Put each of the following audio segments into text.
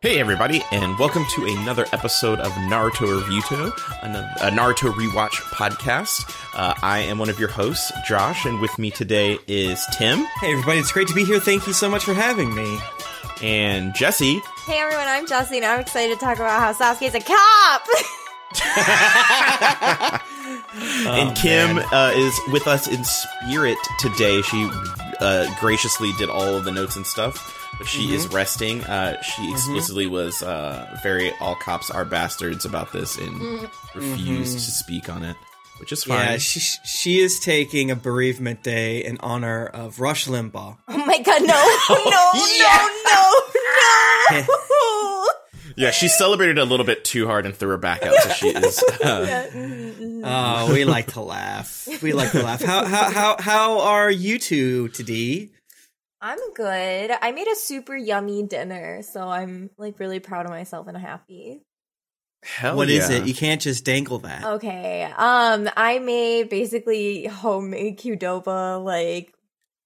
Hey everybody, and welcome to another episode of Naruto Reviewto, a Naruto rewatch podcast. I am one of your hosts, Josh, and with me today is Tim. Hey everybody, it's great to be here. Thank you so much for having me. And Jessy. Hey everyone, I'm Jessy, and I'm excited to talk about how Sasuke's a cop! And Kim is with us in spirit today. She graciously did all of the notes and stuff. But she is resting. She explicitly was very all cops are bastards about this and refused to speak on it, which is fine. Yeah, she is taking a bereavement day in honor of Rush Limbaugh. Oh my god, no. Yeah, she celebrated a little bit too hard and threw her back out, so she is... Oh, we like to laugh. How are you two today? I'm good. I made a super yummy dinner, so I'm like really proud of myself and happy. What is it? You can't just dangle that. Okay. I made basically homemade Qdoba like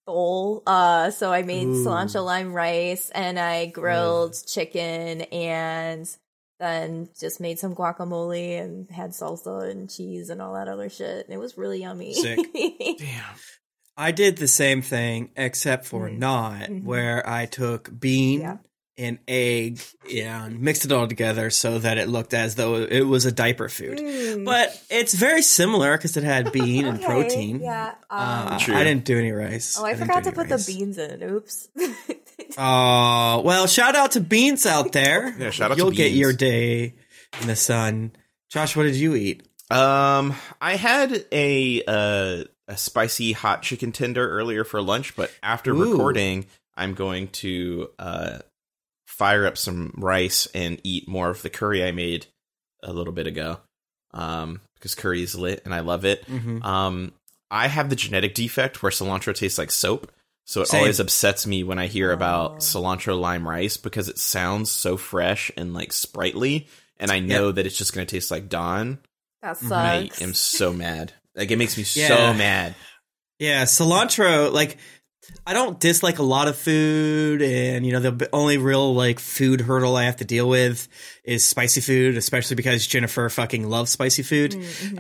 bowl. So I made cilantro lime rice, and I grilled chicken, and then just made some guacamole and had salsa and cheese and all that other shit. And it was really yummy. Sick. Damn. I did the same thing, except for not, where I took bean and egg and mixed it all together so that it looked as though it was a diaper food. But it's very similar because it had bean and protein. Yeah, I didn't do any rice. Oh, I forgot to put the beans in. Oops. Well, shout out to beans out there. Yeah, shout out to beans. You'll get your day in the sun. Josh, what did you eat? I had a spicy hot chicken tender earlier for lunch, but after recording, I'm going to fire up some rice and eat more of the curry I made a little bit ago, because curry is lit and I love it. I have the genetic defect where cilantro tastes like soap, so it always upsets me when I hear about cilantro lime rice because it sounds so fresh and like sprightly, and I know that it's just going to taste like Dawn. That sucks. I am so mad. Like, it makes me so mad. Yeah, cilantro, like, I don't dislike a lot of food, and, you know, the only real, like, food hurdle I have to deal with is spicy food, especially because Jennifer fucking loves spicy food. Cool.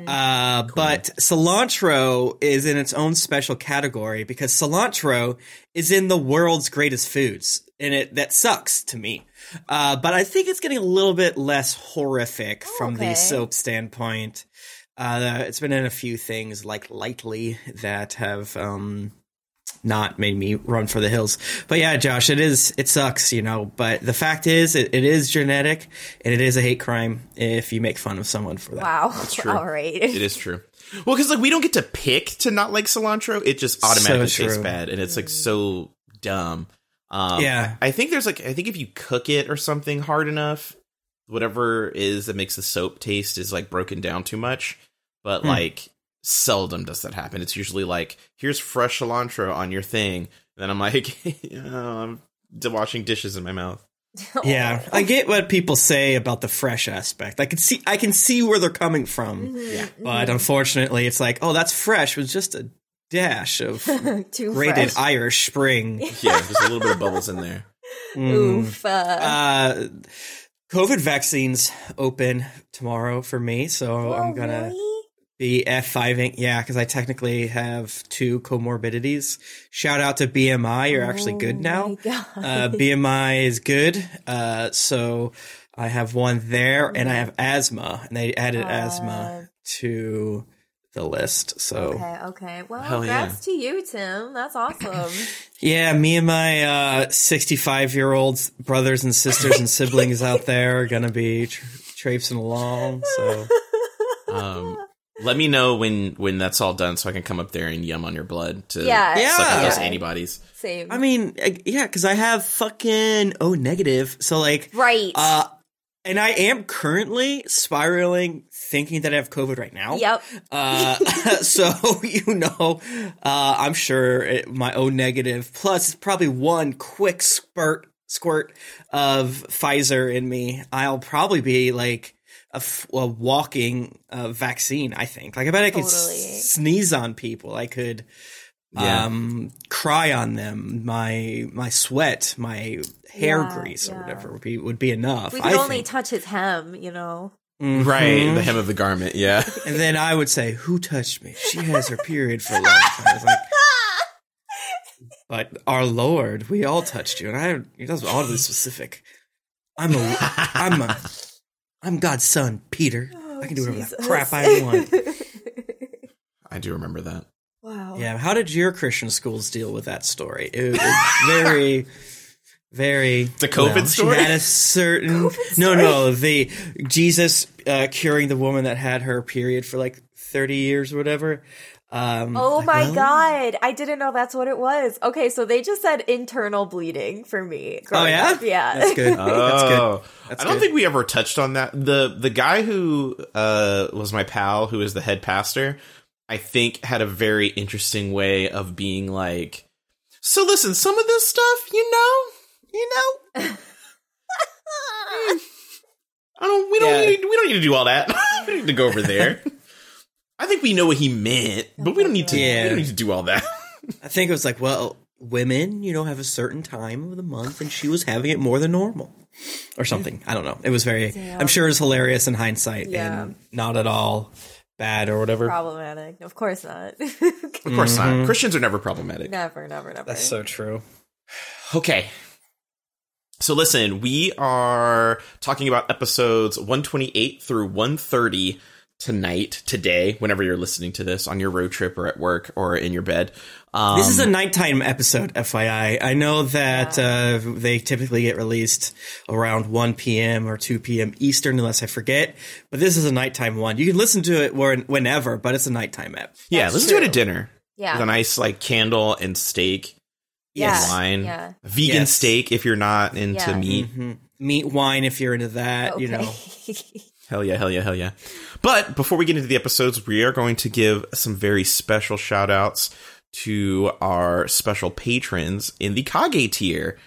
But cilantro is in its own special category because cilantro is in the world's greatest foods, and that sucks to me. But I think it's getting a little bit less horrific from the soap standpoint. It's been in a few things like lightly that have not made me run for the hills. But yeah, Josh, it sucks, you know. But the fact is, it is genetic, and it is a hate crime if you make fun of someone for that. Wow, that's true. All right, it is true. Well, because like we don't get to pick to not like cilantro; it just automatically tastes bad, and it's like so dumb. Yeah, I think if you cook it or something hard enough, whatever is that makes the soap taste is like broken down too much, but like seldom does that happen. It's usually like, here's fresh cilantro on your thing, and then I'm like, I'm washing dishes in my mouth. Yeah, I get what people say about the fresh aspect. I can see where they're coming from, but unfortunately, it's like, oh, that's fresh with just a dash of grated Irish Spring. Yeah, there's a little bit of bubbles in there. Oof. COVID vaccines open tomorrow for me, so I'm going to be F5ing. Yeah, because I technically have two comorbidities. Shout out to BMI. You're actually good now. BMI is good, so I have one there, and I have asthma, and they added asthma to the list. So okay. Well, congrats to you, Tim. That's awesome. Yeah, me and my 65-year-old brothers and sisters and siblings out there are gonna be traipsing along. So, let me know when that's all done, so I can come up there and yum on your blood to suck out those antibodies. Same. I mean, because I have fucking O negative, so like right. And I am currently spiraling, thinking that I have COVID right now. Yep. So, you know, I'm sure my O negative, plus probably one quick squirt of Pfizer in me, I'll probably be like a walking vaccine, I think. Like, I bet I could sneeze on people. I could Yeah. Cry on them, my sweat, my hair grease or whatever would be enough. We could only touch his hem, you know. Mm-hmm. Right, the hem of the garment, yeah. And then I would say, who touched me? She has her period for a long time. I was like, but our Lord, we all touched you. And it was oddly specific. I'm God's son, Peter. I can do whatever the crap I want. I do remember that. Wow. Yeah. How did your Christian schools deal with that story? It very, very. The COVID story? She had a certain. The Jesus curing the woman that had her period for like 30 years or whatever. God. I didn't know that's what it was. Okay, so they just said internal bleeding for me. Oh, yeah? Up. Yeah. That's good. That's good. I don't think we ever touched on that. The guy who was my pal, who is the head pastor, I think had a very interesting way of being like, so listen, some of this stuff, you know, we don't need to do all that. We need to go over there. I think we know what he meant, but we don't need to do all that. I think it was like, well, women, have a certain time of the month, and she was having it more than normal or something. I don't know. It was very, I'm sure it was hilarious in hindsight and not at all bad or whatever. Problematic. Of course not. Of course not. Christians are never problematic. Never, never, never. That's so true. Okay. So listen, we are talking about episodes 128 through 130. Today, whenever you're listening to this on your road trip or at work or in your bed. This is a nighttime episode, FYI. I know that they typically get released around 1 p.m. or 2 p.m. Eastern, unless I forget. But this is a nighttime one. You can listen to it whenever, but it's a nighttime app. Yeah, listen to it at dinner. Yeah. With a nice candle and steak. Yes. And wine. Yeah. Vegan steak if you're not into meat. Mm-hmm. Meat, wine if you're into that, Hell yeah. But before we get into the episodes, we are going to give some very special shout outs to our special patrons in the Kage tier.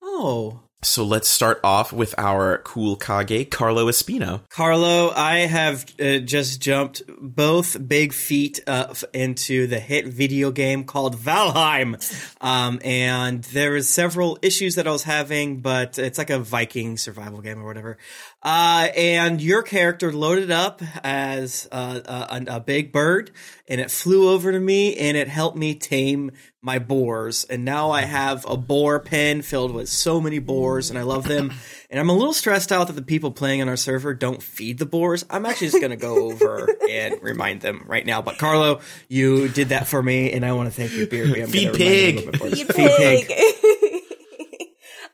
Oh. So let's start off with our cool Kage, Carlo Espino. Carlo, I have just jumped both big feet into the hit video game called Valheim. And there was several issues that I was having, but it's like a Viking survival game or whatever. And your character loaded up as a big bird, and it flew over to me, and it helped me tame my boars. And now I have a boar pen filled with so many boars, and I love them. And I'm a little stressed out that the people playing on our server don't feed the boars. I'm actually just going to go over and remind them right now. But Carlo, you did that for me, and I want to thank you, Beer. Feed pig.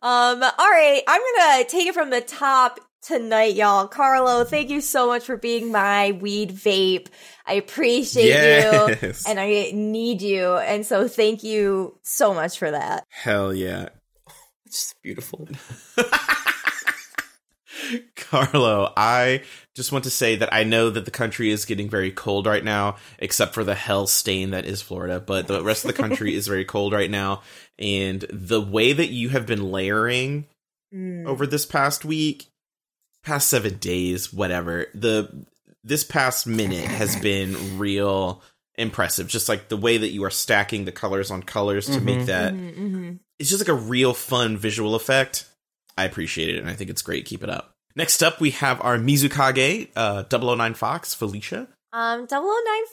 All right, I'm going to take it from the top tonight, y'all. Carlo, thank you so much for being my weed vape. I appreciate you, and I need you. And so thank you so much for that. Hell yeah. It's just beautiful. Carlo, I just want to say that I know that the country is getting very cold right now, except for the hell stain that is Florida, but the rest of the country is very cold right now. And the way that you have been layering over this past week, past 7 days, whatever, this past minute has been real impressive. Just like the way that you are stacking the colors on colors to make that. Mm-hmm. It's just like a real fun visual effect. I appreciate it, and I think it's great. Keep it up. Next up, we have our Mizukage, 009 Fox, Felicia. 009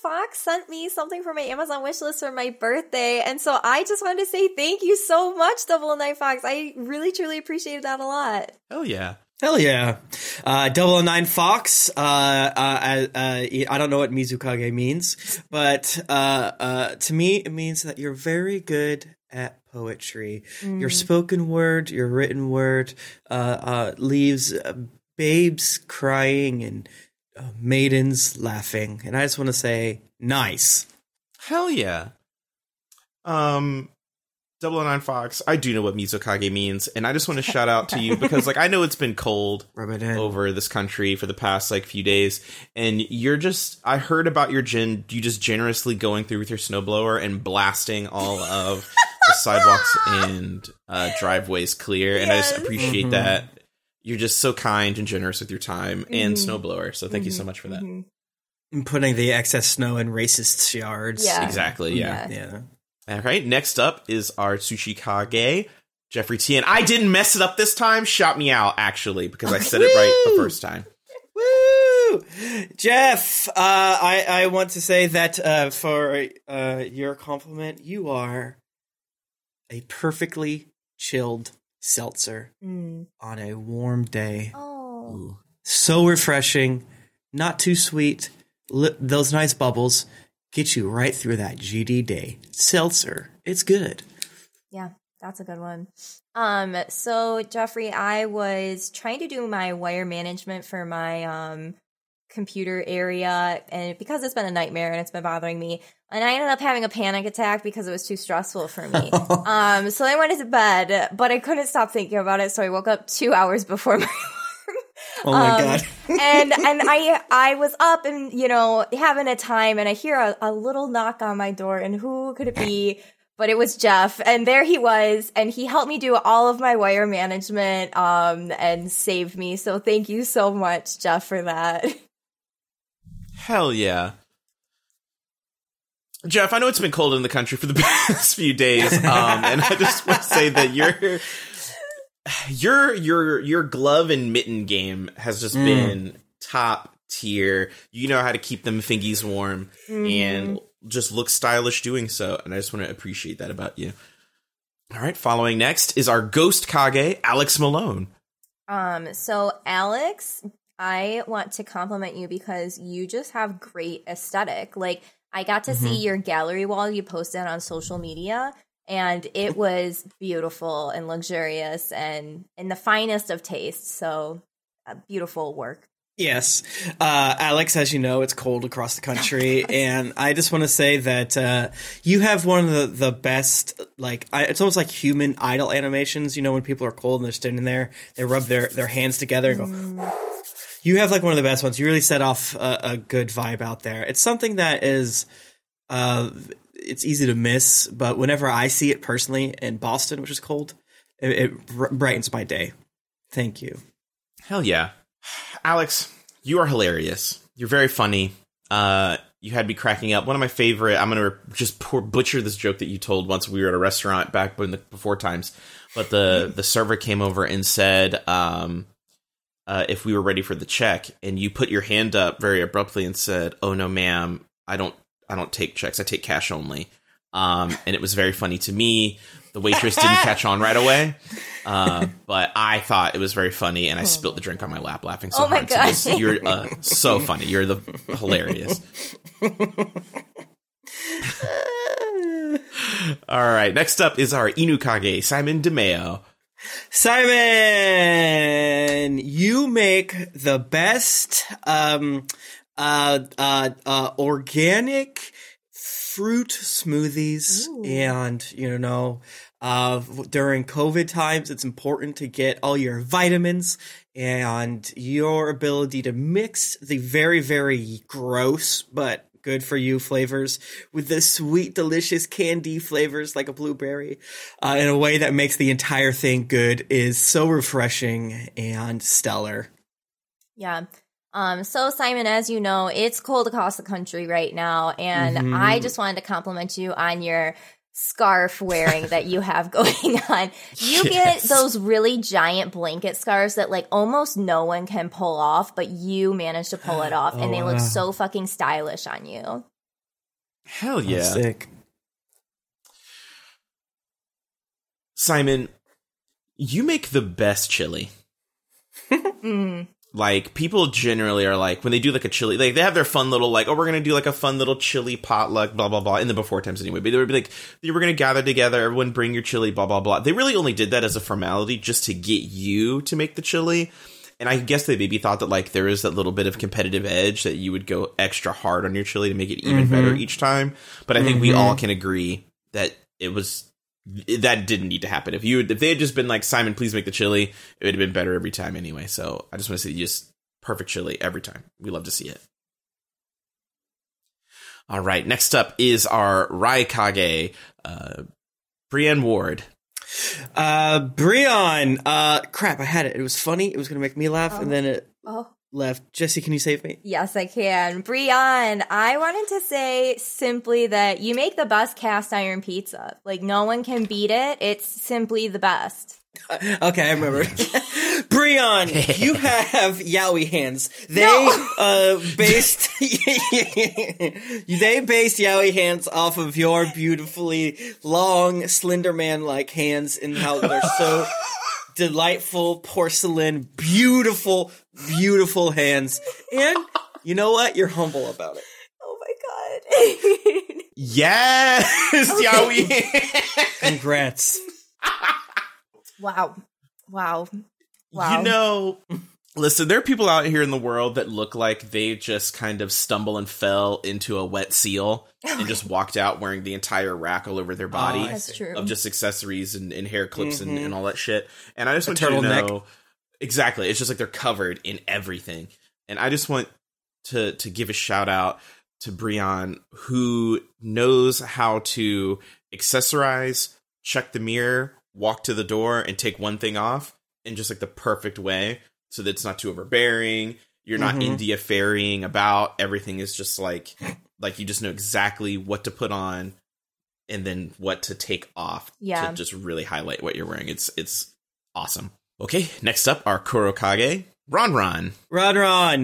Fox sent me something for my Amazon wishlist for my birthday, and so I just wanted to say thank you so much, 009 Fox. I really, truly appreciated that a lot. Hell yeah. 009 Fox, I don't know what Mizukage means, but to me it means that you're very good at poetry. Your spoken word, your written word leaves babes crying and maidens laughing, and I just want to say nice. Hell yeah. 009 Fox, I do know what Mizukage means, and I just want to shout out to you because I know it's been cold over this country for the past few days, and you're just, I heard about your you just generously going through with your snowblower and blasting all of the sidewalks and driveways clear, and I just appreciate that. You're just so kind and generous with your time and snowblower, so thank you so much for that. And putting the excess snow in racists' yards. Yeah. Exactly, yeah. All right, next up is our Tsuchikage, Jeffrey Tien. I didn't mess it up this time. Shout me out, actually, because I said it right the first time. Jeff, I want to say that for your compliment, you are a perfectly chilled seltzer on a warm day. Oh. So refreshing, not too sweet. Those nice bubbles get you right through that GD day. Seltzer, it's good. Yeah, that's a good one. So, Jeffrey, I was trying to do my wire management for my computer area, and because it's been a nightmare and it's been bothering me, and I ended up having a panic attack because it was too stressful for me. So I went to bed, but I couldn't stop thinking about it, so I woke up 2 hours before my alarm. Oh my god. and I was up and, you know, having a time, and I hear a little knock on my door, and who could it be? But it was Jeff, and there he was, and he helped me do all of my wire management and saved me. So thank you so much, Jeff, for that. Hell yeah. Jeff, I know it's been cold in the country for the past few days, and I just want to say that your glove and mitten game has just been top tier. You know how to keep them fingies warm, and just look stylish doing so, and I just want to appreciate that about you. All right, following next is our Ghost Kage, Alex Malone. So, Alex, I want to compliment you because you just have great aesthetic. Like, I got to see your gallery wall you posted on social media, and it was beautiful and luxurious and in the finest of taste. So, beautiful work. Yes. Alex, as you know, it's cold across the country, and I just want to say that you have one of the best, like, it's almost like human idol animations, you know, when people are cold and they're standing there, they rub their hands together and go, You have, like, one of the best ones. You really set off a good vibe out there. It's something that is, it's easy to miss, but whenever I see it personally in Boston, which is cold, it brightens my day. Thank you. Hell yeah. Alex, you are hilarious. You're very funny. You had me cracking up. One of my favorite, I'm going to just butcher this joke that you told once we were at a restaurant back before times, but the server came over and said, if we were ready for the check, and you put your hand up very abruptly and said, "Oh no, ma'am, I don't take checks. I take cash only." And it was very funny to me. The waitress didn't catch on right away, but I thought it was very funny, and I spilled the drink on my lap laughing so hard. So you're so funny. You're hilarious. All right. Next up is our Inukage, Simon DeMeo. Simon, you make the best organic fruit smoothies. Ooh. And, you know, during COVID times, it's important to get all your vitamins, and your ability to mix the very, very gross but good for you flavors with the sweet, delicious candy flavors like a blueberry in a way that makes the entire thing good is so refreshing and stellar. Yeah. So, Simon, as you know, it's cold across the country right now, and I just wanted to compliment you on your scarf wearing that you have going on. You get those really giant blanket scarves that, like, almost no one can pull off, but you managed to pull it off, and they look so fucking stylish on you. Hell yeah. I'm sick. Simon, you make the best chili. Like, people generally are like, when they do like a chili, like they have their fun little like, oh, we're going to do like a fun little chili potluck, blah, blah, blah. In the before times anyway, but they would be like, we're going to gather together. Everyone bring your chili, blah, blah, blah. They really only did that as a formality just to get you to make the chili. And I guess they maybe thought that like there is that little bit of competitive edge that you would go extra hard on your chili to make it even better each time. But I think we all can agree that that didn't need to happen. If they had just been like, Simon, please make the chili, it would have been better every time anyway. So I just want to say, you just perfect chili every time. We love to see it. All right. Next up is our Raikage, Breon Ward. Breon. Crap. I had it. It was funny. It was going to make me laugh. And then it left. Jessy, can you save me? Yes, I can. Brianne, I wanted to say simply that you make the best cast iron pizza. Like, no one can beat it. It's simply the best. Okay, I remember. Brianne, you have yaoi hands. They based yaoi hands off of your beautifully long, slender man-like hands and how they're so delightful, porcelain, beautiful, beautiful hands. And you know what? You're humble about it. Oh my god. Yes, okay. Yaoi. Congrats. Wow. You know, listen, there are people out here in the world that look like they just kind of stumble and fell into a wet seal and just walked out wearing the entire rack all over their body of just accessories and hair clips and all that shit. And I just want you to know, exactly, it's just like they're covered in everything. And I just want to give a shout out to Brianne, who knows how to accessorize, check the mirror, walk to the door and take one thing off in just like the perfect way so that it's not too overbearing. You're not India ferrying about. Everything is just like you just know exactly what to put on and then what to take off to just really highlight what you're wearing. It's awesome. Okay, next up, our Kurokage, Ron Ron.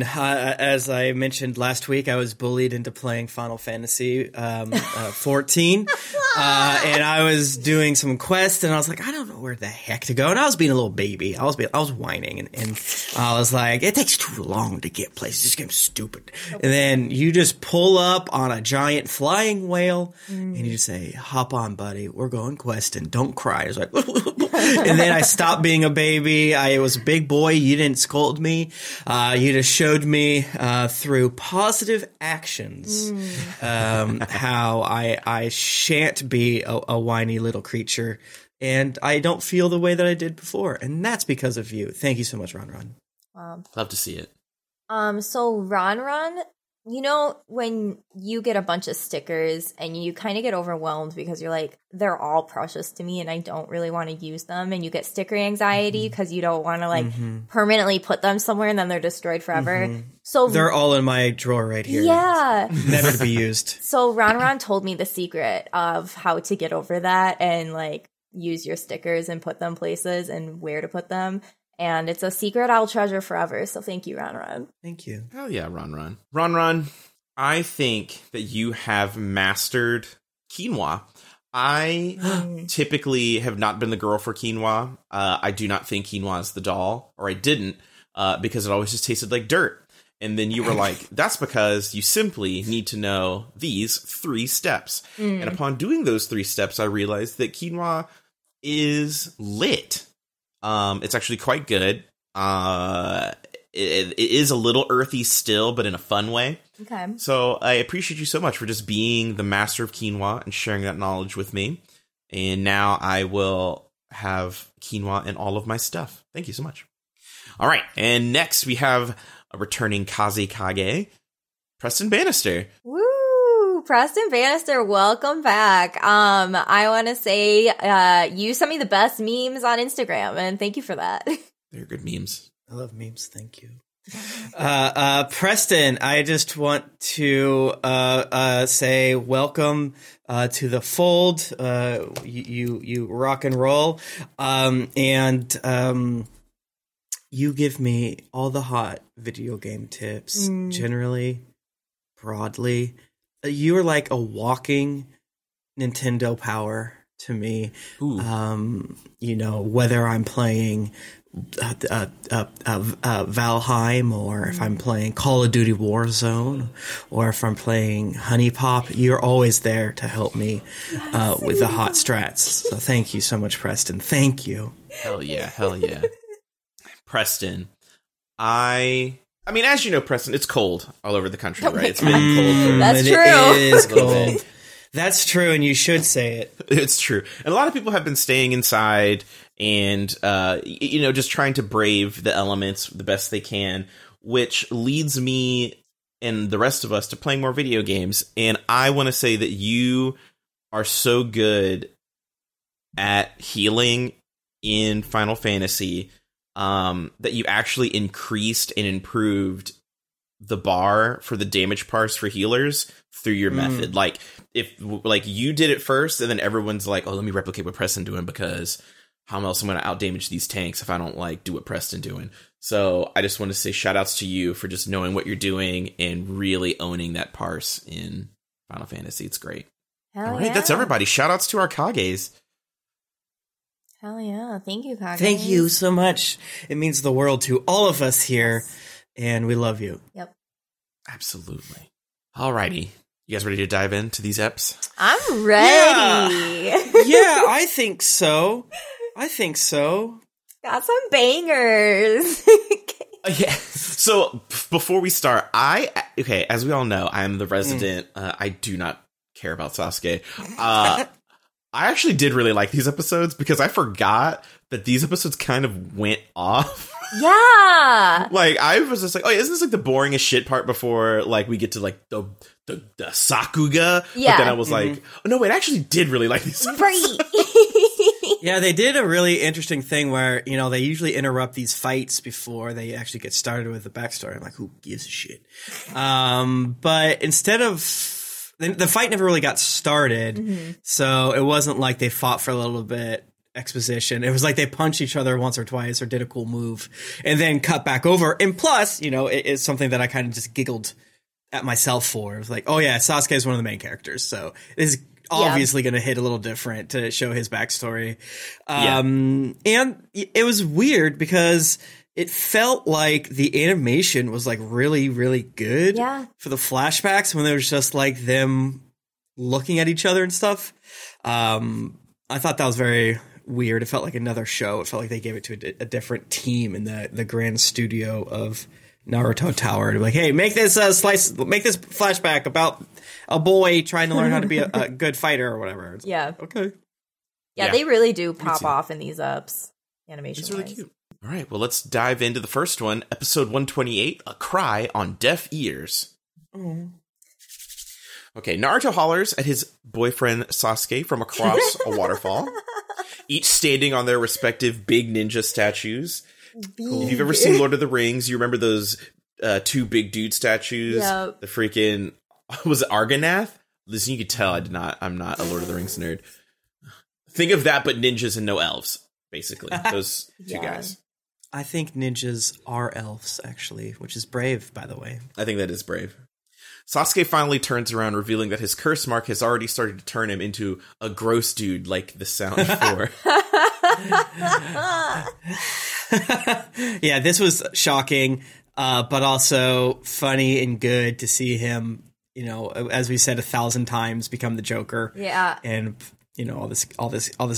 As I mentioned last week, I was bullied into playing Final Fantasy 14. And I was doing some quests, and I was like, I don't know where the heck to go. And I was being a little baby. I was whining, and I was like, it takes too long to get places. This game's stupid. And then you just pull up on a giant flying whale, and you say, hop on, buddy. We're going questing. Don't cry. It's like, and then I stopped being a baby. I was a big boy. You didn't scold me. You just showed me through positive actions how I shan't be a whiny little creature, and I don't feel the way that I did before, and that's because of you. Thank you so much, Ron Ron. Love to see it. So Ron Ron, you know, when you get a bunch of stickers and you kind of get overwhelmed because you're like, they're all precious to me and I don't really want to use them, and you get sticker anxiety because you don't want to like permanently put them somewhere and then they're destroyed forever. So they're all in my drawer right here. Yeah. Never to be used. So Ron Ron told me the secret of how to get over that and like use your stickers and put them places and where to put them. And it's a secret I'll treasure forever. So thank you, Ron Ron. Thank you. Oh yeah, Ron Ron. Ron Ron, I think that you have mastered quinoa. I typically have not been the girl for quinoa. I do not think quinoa is the doll, or I didn't, because it always just tasted like dirt. And then you were like, that's because you simply need to know these 3 steps. And upon doing those 3 steps, I realized that quinoa is lit. It's actually quite good. It is a little earthy still, but in a fun way. Okay. So I appreciate you so much for just being the master of quinoa and sharing that knowledge with me. And now I will have quinoa in all of my stuff. Thank you so much. All right. And next we have a returning Kazekage, Preston Bannister. Woo! Preston Bannister, welcome back. I want to say you sent me the best memes on Instagram, and thank you for that. They're good memes. I love memes. Thank you. Preston, I just want to say welcome to the fold. You rock and roll. You give me all the hot video game tips, generally, broadly. You are like a walking Nintendo power to me. You know, whether I'm playing Valheim, or if I'm playing Call of Duty Warzone, or if I'm playing Honey Pop, you're always there to help me with the hot strats. So thank you so much, Preston. Thank you. Hell yeah. Preston, I mean, as you know, Preston, it's cold all over the country, right? It's been cold. That's true. It is cold. That's true, and you should say it. It's true. And a lot of people have been staying inside and, you know, just trying to brave the elements the best they can, which leads me and the rest of us to playing more video games. And I want to say that you are so good at healing in Final Fantasy that you actually increased and improved the bar for the damage parse for healers through your method. Like, if like you did it first, and then everyone's like, oh, let me replicate what Preston doing, because how else I'm going to out damage these tanks if I don't like do what Preston doing. So I just want to say shout outs to you for just knowing what you're doing and really owning that parse in Final Fantasy. It's great. Hell all right, yeah. That's everybody. Shout outs to our Kages. Hell yeah. Thank you, Kages. Thank you so much. It means the world to all of us here. Yes. And we love you. Yep. Absolutely. All righty. You guys ready to dive into these eps? I'm ready. Yeah, I think so. Got some bangers. Yeah. So before we start, okay, as we all know, I'm the resident. I do not care about Sasuke. I actually did really like these episodes because I forgot that these episodes kind of went off. Yeah. Like, I was just like, oh, isn't this like the boringest shit part before, like, we get to, like, the Sakuga? Yeah. But then I was like, oh, no, wait, I actually did really like these episodes. Right. Yeah, they did a really interesting thing where, you know, they usually interrupt these fights before they actually get started with the backstory. I'm like, who gives a shit? But instead of... The fight never really got started, so it wasn't like they fought for a little bit exposition. It was like they punched each other once or twice or did a cool move and then cut back over. And plus, you know, it's something that I kind of just giggled at myself for. It was like, oh, yeah, Sasuke is one of the main characters, so this is obviously going to hit a little different to show his backstory. And it was weird because it felt like the animation was like really, really good for the flashbacks when there was just like them looking at each other and stuff. I thought that was very weird. It felt like another show. It felt like they gave it to a different team in the grand studio of Naruto Tower to be like, hey, make this flashback about a boy trying to learn how to be a good fighter or whatever. It's like, okay. Yeah, they really do pop off in these ups animation. It's really cute. All right, well, let's dive into the first one, episode 128, A Cry on Deaf Ears. Okay, Naruto hollers at his boyfriend Sasuke from across a waterfall, each standing on their respective big ninja statues. Cool. If you've ever seen Lord of the Rings, you remember those two big dude statues? Yep. The freaking, was it Argonath? Listen, you could tell I'm not a Lord of the Rings nerd. Think of that, but ninjas and no elves, basically. Those two guys. I think ninjas are elves, actually, which is brave, by the way. I think that is brave. Sasuke finally turns around, revealing that his curse mark has already started to turn him into a gross dude like the sound before. Yeah, this was shocking, but also funny and good to see him, you know, as we said 1,000 times, become the Joker. Yeah. And, you know, all this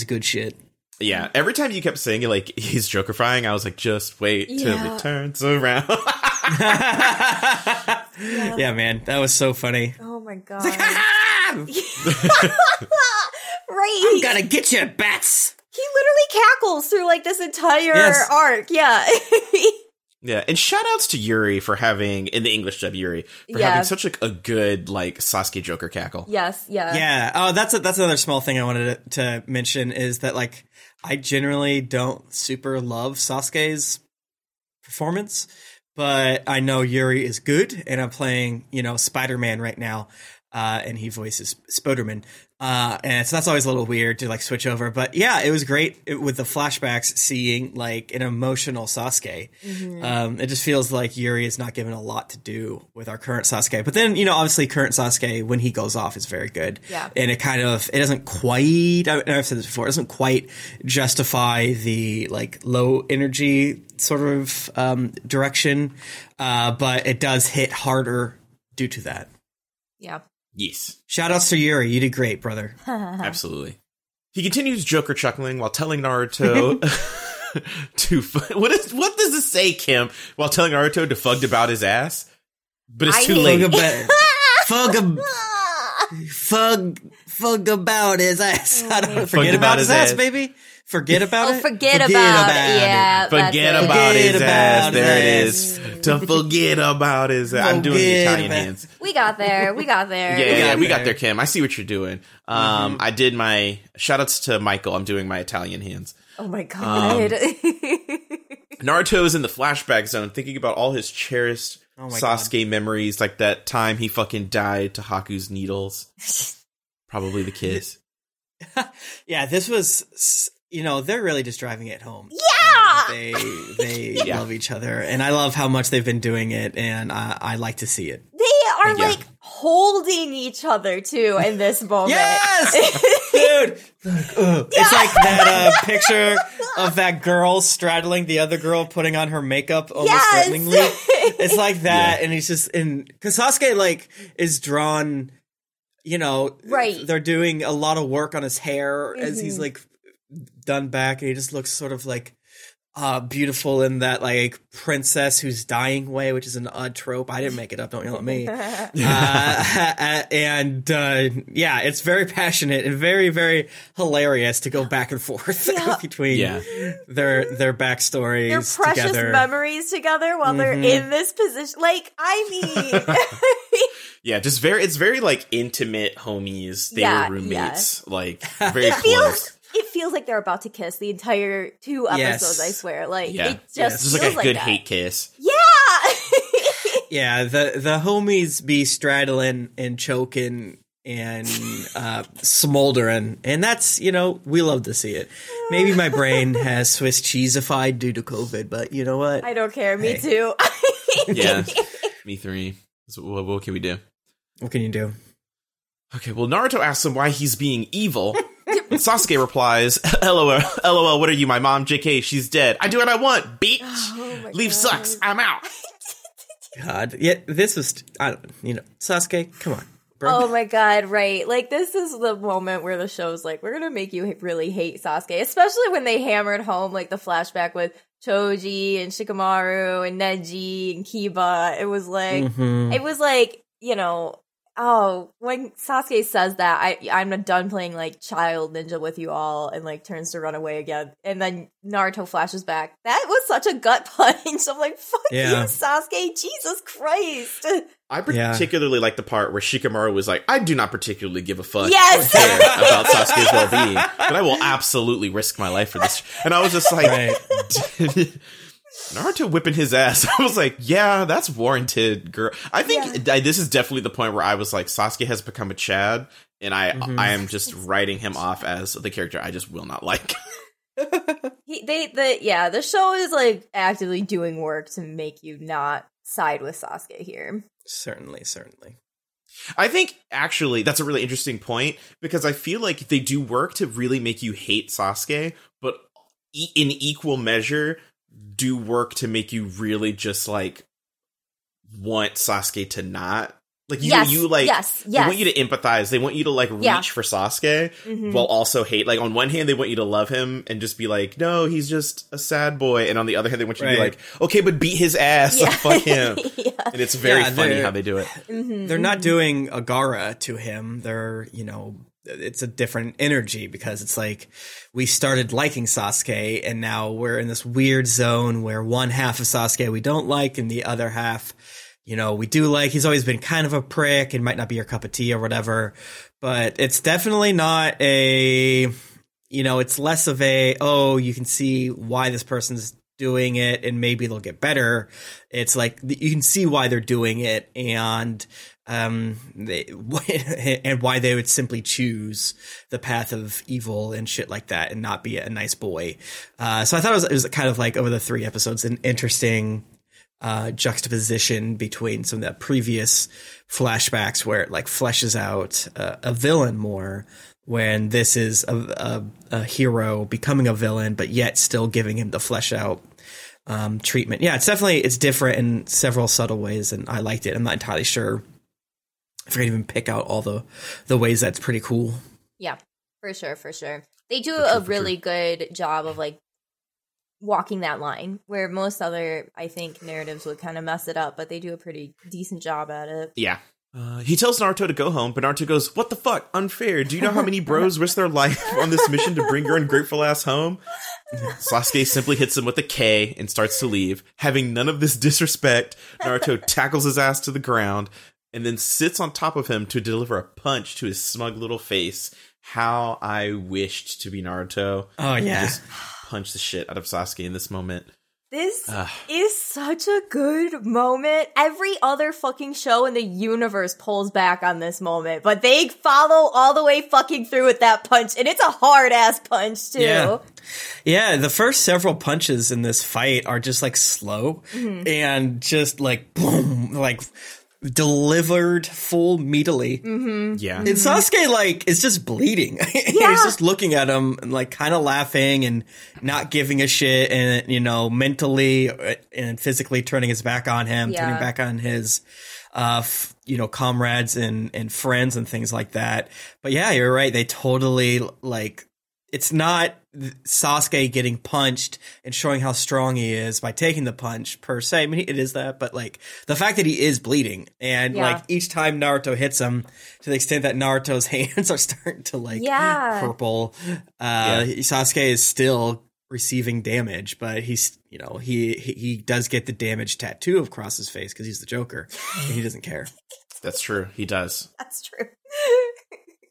good shit. Yeah, every time you kept saying, like, he's Joker-fying, I was like, just wait till it turns around. Yeah, man, that was so funny. Oh, my God. Like, right. I'm gonna get you, bats. He literally cackles through, like, this entire arc. Yeah. Yeah, and shout-outs to Yuri for having, in the English dub, Yuri, for having such, like, a good, like, Sasuke Joker cackle. Yes, yeah. Yeah, oh, that's another small thing I wanted to mention is that, like, I generally don't super love Sasuke's performance, but I know Yuri is good, and I'm playing, you know, Spider Man right now, and he voices Spider Man, and so that's always a little weird to like switch over. But yeah, it was great with the flashbacks, seeing like an emotional Sasuke. It just feels like Yuri is not given a lot to do with our current Sasuke. But then, you know, obviously current Sasuke when he goes off is very good. Yeah, and it doesn't quite. I've said this before. It doesn't quite justify the like low energy sort of direction, but it does hit harder due to that. Yeah. Yes. Shout outs to Yuri. You did great, brother. Absolutely. He continues Joker chuckling while telling Naruto to what does this say, Kym? While telling Naruto to fug about his ass, but it's too late. Fug about his ass. I don't know. Forget about his ass, baby. Forget about it. Forget about it. Yeah. Forget about his ass. There it is. To forget about his ass. I'm doing the Italian hands. We got there. Yeah, we got there, Kym. I see what you're doing. I did my shout outs to Michael. I'm doing my Italian hands. Oh my God. Naruto is in the flashback zone thinking about all his cherished Sasuke memories, like that time he fucking died to Haku's needles. Probably the kiss. Yeah, this was, you know, they're really just driving it home. Yeah! They love each other, and I love how much they've been doing it, and I like to see it. They are, like, holding each other, too, in this moment. Yes! Dude! It's like that picture of that girl straddling the other girl, putting on her makeup almost threateningly. It's like that, and he's just in... Because Sasuke, like, is drawn... You know, they're doing a lot of work on his hair as he's, like, done back. And he just looks sort of, like, beautiful in that, like, princess who's dying way, which is an odd trope. I didn't make it up. Don't yell at me. Yeah, it's very passionate and very, very hilarious to go back and forth between their backstories, their precious memories together while they're in this position. Like, I mean... Yeah, just it's very, like, intimate homies. They were roommates. Yeah. Like, very close. It feels like they're about to kiss the entire two episodes, I swear. Like, it just feels like a good hate kiss. Yeah! Yeah, the homies be straddling and choking and smoldering. And that's, you know, we love to see it. Maybe my brain has Swiss cheesified due to COVID, but you know what? I don't care. Hey. Me too. Yeah, me three. So what can we do? What can you do? Okay, well, Naruto asks him why he's being evil. Sasuke replies, LOL, what are you, my mom? JK, she's dead. I do what I want, bitch. Oh, Leaf sucks. I'm out. God. Yeah, this was, I don't, you know, Sasuke, come on, bro. Oh, my God, right. Like, this is the moment where the show's like, we're going to make you really hate Sasuke, especially when they hammered home, like, the flashback with Choji and Shikamaru and Neji and Kiba. It was like, you know, when Sasuke says that, I'm done playing, like, child ninja with you all, and, like, turns to run away again. And then Naruto flashes back. That was such a gut punch. I'm like, fuck you, Sasuke. Jesus Christ. I particularly like the part where Shikamaru was like, I do not particularly give a fuck about Sasuke's well-being, but I will absolutely risk my life for this. And I was just like, Naruto whipping his ass. I was like, yeah, that's warranted, girl. I think this is definitely the point where I was like, Sasuke has become a Chad, and I am just writing him off as the character I just will not like. The show is, like, actively doing work to make you not side with Sasuke here. Certainly. I think, actually, that's a really interesting point, because I feel like they do work to really make you hate Sasuke, but in equal measure do work to make you really just, like, want Sasuke to not. Like, they want you to empathize. They want you to, like, reach for Sasuke while also hate. Like, on one hand, they want you to love him and just be like, no, he's just a sad boy. And on the other hand, they want you to be like, okay, but beat his ass. Yeah. Like, fuck him. And it's very funny how they do it. They're not doing Agara to him. They're, you know, it's a different energy, because it's like we started liking Sasuke and now we're in this weird zone where one half of Sasuke we don't like and the other half, you know, we do like. He's always been kind of a prick and might not be your cup of tea or whatever, but it's definitely not a, you know, it's less of a, oh, you can see why this person's doing it and maybe they'll get better. It's like you can see why they're doing it and why they would simply choose the path of evil and shit like that and not be a nice boy. So I thought it was kind of like over the three episodes, an interesting juxtaposition between some of the previous flashbacks where it, like, fleshes out a villain more, when this is a hero becoming a villain, but yet still giving him the flesh out treatment. Yeah, it's different in several subtle ways, and I liked it. I'm not entirely sure if I can even pick out all the ways. That's pretty cool. Yeah, for sure. They do good job of, like, walking that line, where most other, I think, narratives would kind of mess it up, but they do a pretty decent job at it. Yeah. He tells Naruto to go home, but Naruto goes, what the fuck? Unfair. Do you know how many bros risk their life on this mission to bring your ungrateful ass home? Sasuke simply hits him with a K and starts to leave. Having none of this disrespect, Naruto tackles his ass to the ground and then sits on top of him to deliver a punch to his smug little face. How I wished to be Naruto. Oh, yeah. Just punch the shit out of Sasuke in this moment. This is such a good moment. Every other fucking show in the universe pulls back on this moment, but they follow all the way fucking through with that punch, and it's a hard-ass punch, too. Yeah, the first several punches in this fight are just, like, slow and just, like, boom, like, delivered full meatily. And Sasuke, like, is just bleeding. He's just looking at him and, like, kind of laughing and not giving a shit, and, you know, mentally and physically turning his back on him, turning back on his comrades and friends and things like that. But yeah, you're right, they totally, like, it's not Sasuke getting punched and showing how strong he is by taking the punch per se. I mean, it is that, but, like, the fact that he is bleeding and, like, each time Naruto hits him, to the extent that Naruto's hands are starting to, like, purple, Sasuke is still receiving damage, but he's, you know, he does get the damage tattoo across his face because he's the Joker and he doesn't care. That's true. He does. That's true.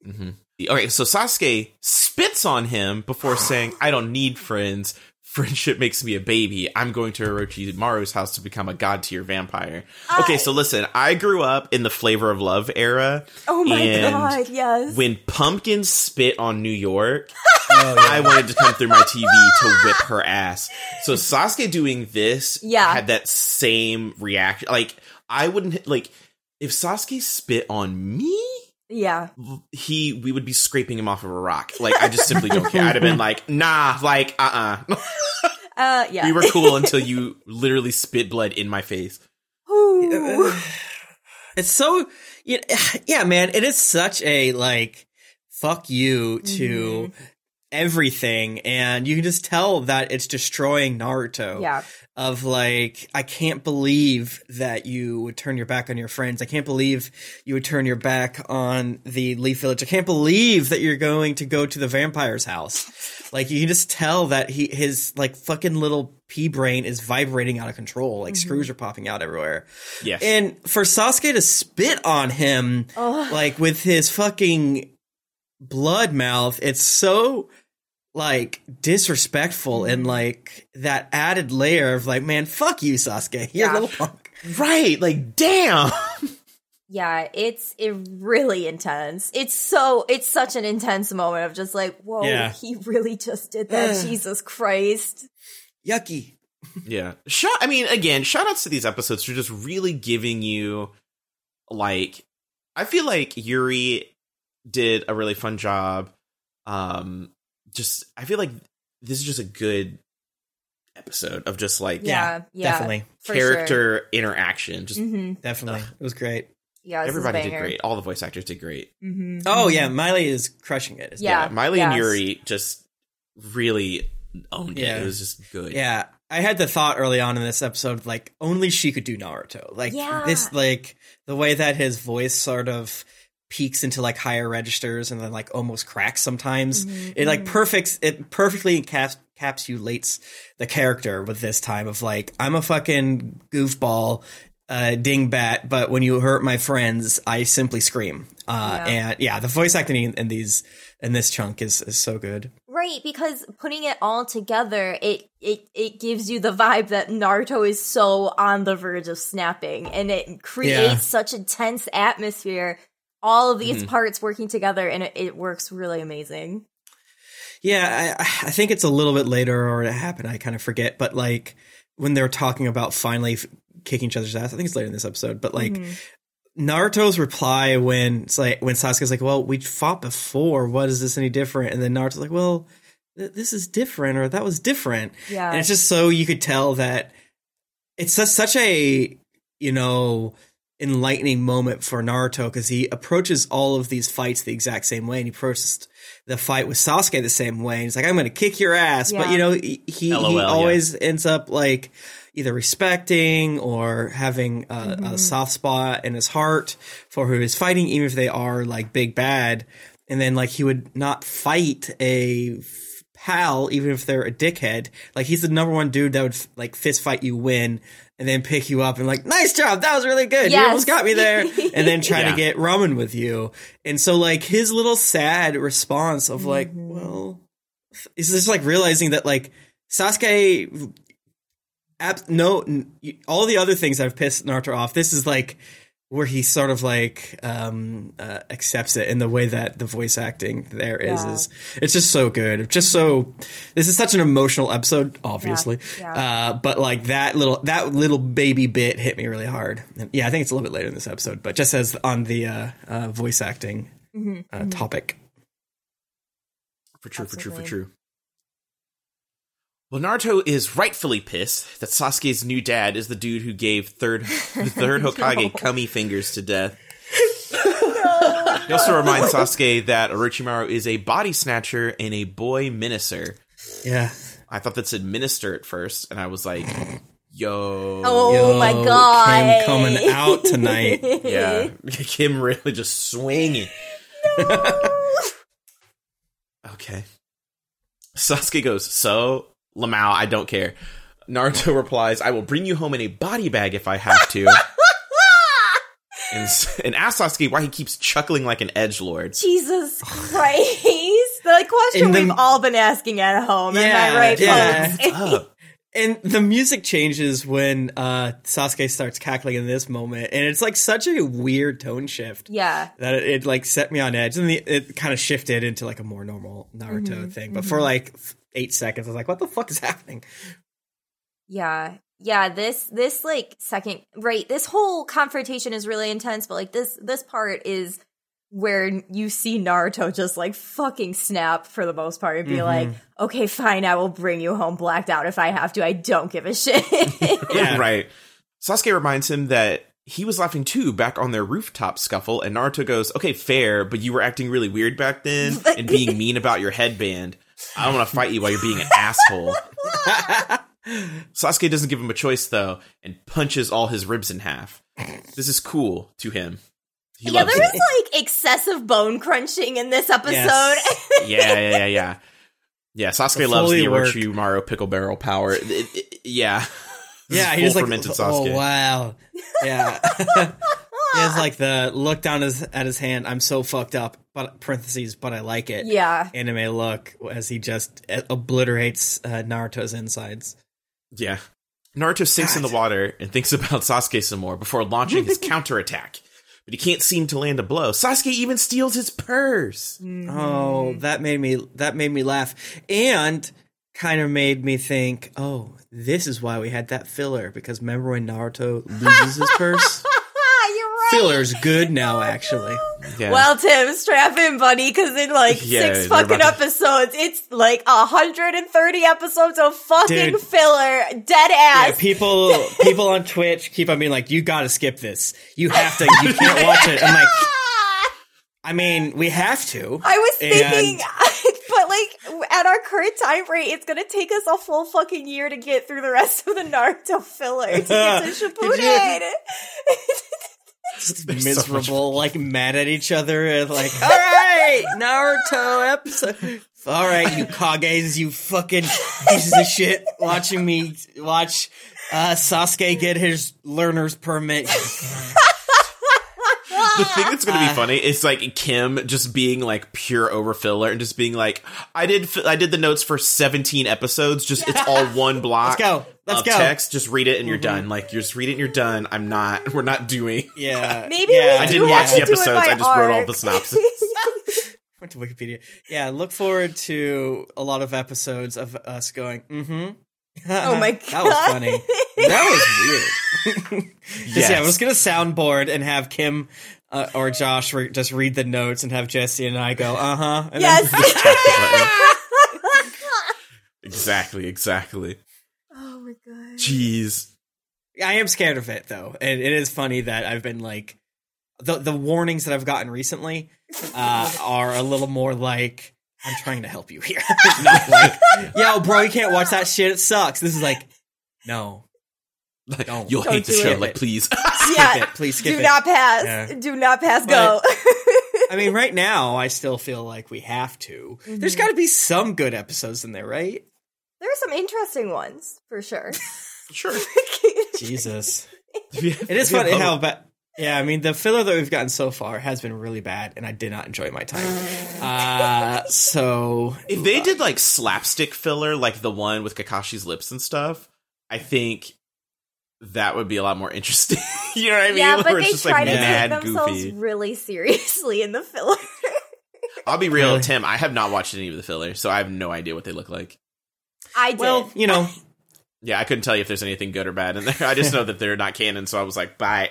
Mm-hmm. Okay, so Sasuke spits on him before saying, I don't need friends. Friendship makes me a baby. I'm going to Orochimaru's house to become a god tier vampire. Okay, so listen, I grew up in the Flavor of Love era. Oh my god, yes. When Pumpkin spit on New York, I wanted to come through my TV to whip her ass. So Sasuke doing this had that same reaction. Like, I wouldn't, like, if Sasuke spit on me, we would be scraping him off of a rock. Like, I just simply don't care. I'd have been like, nah, like, we were cool until you literally spit blood in my face. Ooh. It's so, yeah, man, it is such a, like, fuck you to everything, and you can just tell that it's destroying Naruto. Yeah. Of, like, I can't believe that you would turn your back on your friends. I can't believe you would turn your back on the Leaf Village. I can't believe that you're going to go to the vampire's house. Like, you can just tell that his like fucking little pea brain is vibrating out of control. Like, screws are popping out everywhere. Yes. And for Sasuke to spit on him, like, with his fucking blood mouth, it's so, like, disrespectful, and, like, that added layer of, like, man, fuck you, Sasuke, you're a little punk. Right, like, damn. Yeah, it's really intense. It's such an intense moment of just, like, whoa, he really just did that. Jesus Christ. Yucky. Yeah. Shout outs to these episodes for just really giving you, like, I feel like Yuri did a really fun job. Just, I feel like this is just a good episode of just, like, definitely character interaction. Just definitely, it was great. Yeah, everybody did great. All the voice actors did great. Oh yeah, Miley is crushing it. Miley and Yuri just really owned it. It was just good. Yeah, I had the thought early on in this episode, like, only she could do Naruto. Like this, like, the way that his voice sort of peaks into, like, higher registers and then, like, almost cracks sometimes. It, like, perfectly encapsulates the character with this time of, like, I'm a fucking goofball dingbat, but when you hurt my friends, I simply scream. And yeah, the voice acting in this chunk is so good. Right, because putting it all together, it gives you the vibe that Naruto is so on the verge of snapping, and it creates such a tense atmosphere. All of these parts working together, and it works really amazing. Yeah, I think it's a little bit later, or it happened, I kind of forget, but, like, when they're talking about finally kicking each other's ass, I think it's later in this episode, but, like, Naruto's reply when Sasuke's like, well, we fought before, what is this any different? And then Naruto's like, well, this is different, or that was different. Yeah. And it's just so you could tell that it's such a, enlightening moment for Naruto, because he approaches all of these fights the exact same way, and he approaches the fight with Sasuke the same way, and he's like, I'm gonna kick your ass, but he always ends up, like, either respecting or having a soft spot in his heart for who he's fighting, even if they are, like, big bad. And then, like, he would not fight a pal even if they're a dickhead. Like, he's the number one dude that would, like, fist fight you, win, and then pick you up and, like, nice job, that was really good. Yes. You almost got me there. And then try to get ramen with you. And so, like, his little sad response of, like, well, is just, like, realizing that, like, Sasuke all the other things I've pissed Naruto off. This is like where he sort of like accepts it in the way that the voice acting there is. Yeah. It's just so good. It's just so. This is such an emotional episode, obviously. Yeah. Yeah. But like that little baby bit hit me really hard. And yeah, I think it's a little bit later in this episode, but just as on the voice acting topic. For true. Well, Naruto is rightfully pissed that Sasuke's new dad is the dude who gave the third Hokage cummy fingers to death. He also reminds Sasuke that Orochimaru is a body snatcher and a boy menacer. Yeah. I thought that said minister at first, and I was like, yo, my God. Kym coming out tonight. Yeah. Kym really just swinging. No. Okay. Sasuke goes, so... Lamau, I don't care. Naruto replies, I will bring you home in a body bag if I have to. and asks Sasuke why he keeps chuckling like an edgelord. Jesus Christ. The question we've all been asking at home. Yeah, am I right, folks? And the music changes when Sasuke starts cackling in this moment. And it's like such a weird tone shift. Yeah. That it like set me on edge. And it kind of shifted into like a more normal Naruto thing. But for like... 8 seconds, I was like, what the fuck is happening? Yeah, this like second, right, this whole confrontation is really intense, but like this part is where you see Naruto just like fucking snap for the most part and be like, okay, fine, I will bring you home blacked out if I have to. I don't give a shit. Yeah, right. Sasuke reminds him that he was laughing too back on their rooftop scuffle, and Naruto goes, okay, fair, but you were acting really weird back then and being mean about your headband. I don't want to fight you while you're being an asshole. Sasuke doesn't give him a choice, though, and punches all his ribs in half. This is cool to him. He loves it. There was, like, excessive bone crunching in this episode. Yes. Yeah. Yeah, Sasuke loves the Orochimaru pickle barrel power. He's like, Sasuke. Oh, wow. Yeah. He has, like, the look down at his hand, I'm so fucked up, but I like it. Yeah. Anime look, as he just obliterates Naruto's insides. Yeah. Naruto sinks in the water and thinks about Sasuke some more before launching his counterattack. But he can't seem to land a blow. Sasuke even steals his purse. Mm-hmm. Oh, that made me laugh. And kind of made me think, oh, this is why we had that filler. Because remember when Naruto loses his purse? Filler's good now, actually. Yeah. Well, Tim, strap in, buddy, because in like six fucking episodes, it's like 130 episodes of fucking filler, dead ass. Yeah, people on Twitch keep on being like, you gotta skip this. You have to, you can't watch it. I'm like, I mean, we have to. I was thinking, but like at our current time rate, it's gonna take us a full fucking year to get through the rest of the Naruto filler to get to Shippuden. Miserable, so like mad at each other, and like, all right, Naruto episode. All right, you Kages, you fucking pieces of shit, watching me watch Sasuke get his learner's permit. The thing that's going to be funny is like Kym just being like pure overfiller and just being like, I did the notes for 17 episodes. Just it's all one block. Let's go. Text. Just read it and you're done. Like you just read it and you're done. We're not doing. Yeah. Maybe. Yeah. I didn't watch the episodes. I just wrote all the synopsis. Went to Wikipedia. Yeah. Look forward to a lot of episodes of us going. Oh my God. That was funny. That was weird. Yeah, I was going to soundboard and have Kym or Josh just read the notes and have Jesse and I go, And yes. Exactly. Oh my God. Jeez. I am scared of it, though. And it is funny that I've been like, the warnings that I've gotten recently are a little more like, I'm trying to help you here. Not like, yo, bro, you can't watch that shit. It sucks. This is like, no. Like, you'll hate the show. Like, please skip it. Please skip it. Do not pass. Yeah. Do not pass go. I mean, right now, I still feel like we have to. Mm-hmm. There's got to be some good episodes in there, right? There are some interesting ones, for sure. Sure. Jesus. It is funny how bad. Yeah, I mean, the filler that we've gotten so far has been really bad, and I did not enjoy my time. If they did, like, slapstick filler, like the one with Kakashi's lips and stuff, I think that would be a lot more interesting. You know what I mean? Yeah, but they try to take themselves really seriously in the filler. I'll be real, Tim. I have not watched any of the filler, so I have no idea what they look like. I did. Well, you know. Yeah, I couldn't tell you if there's anything good or bad in there. I just know that they're not canon, so I was like, bye.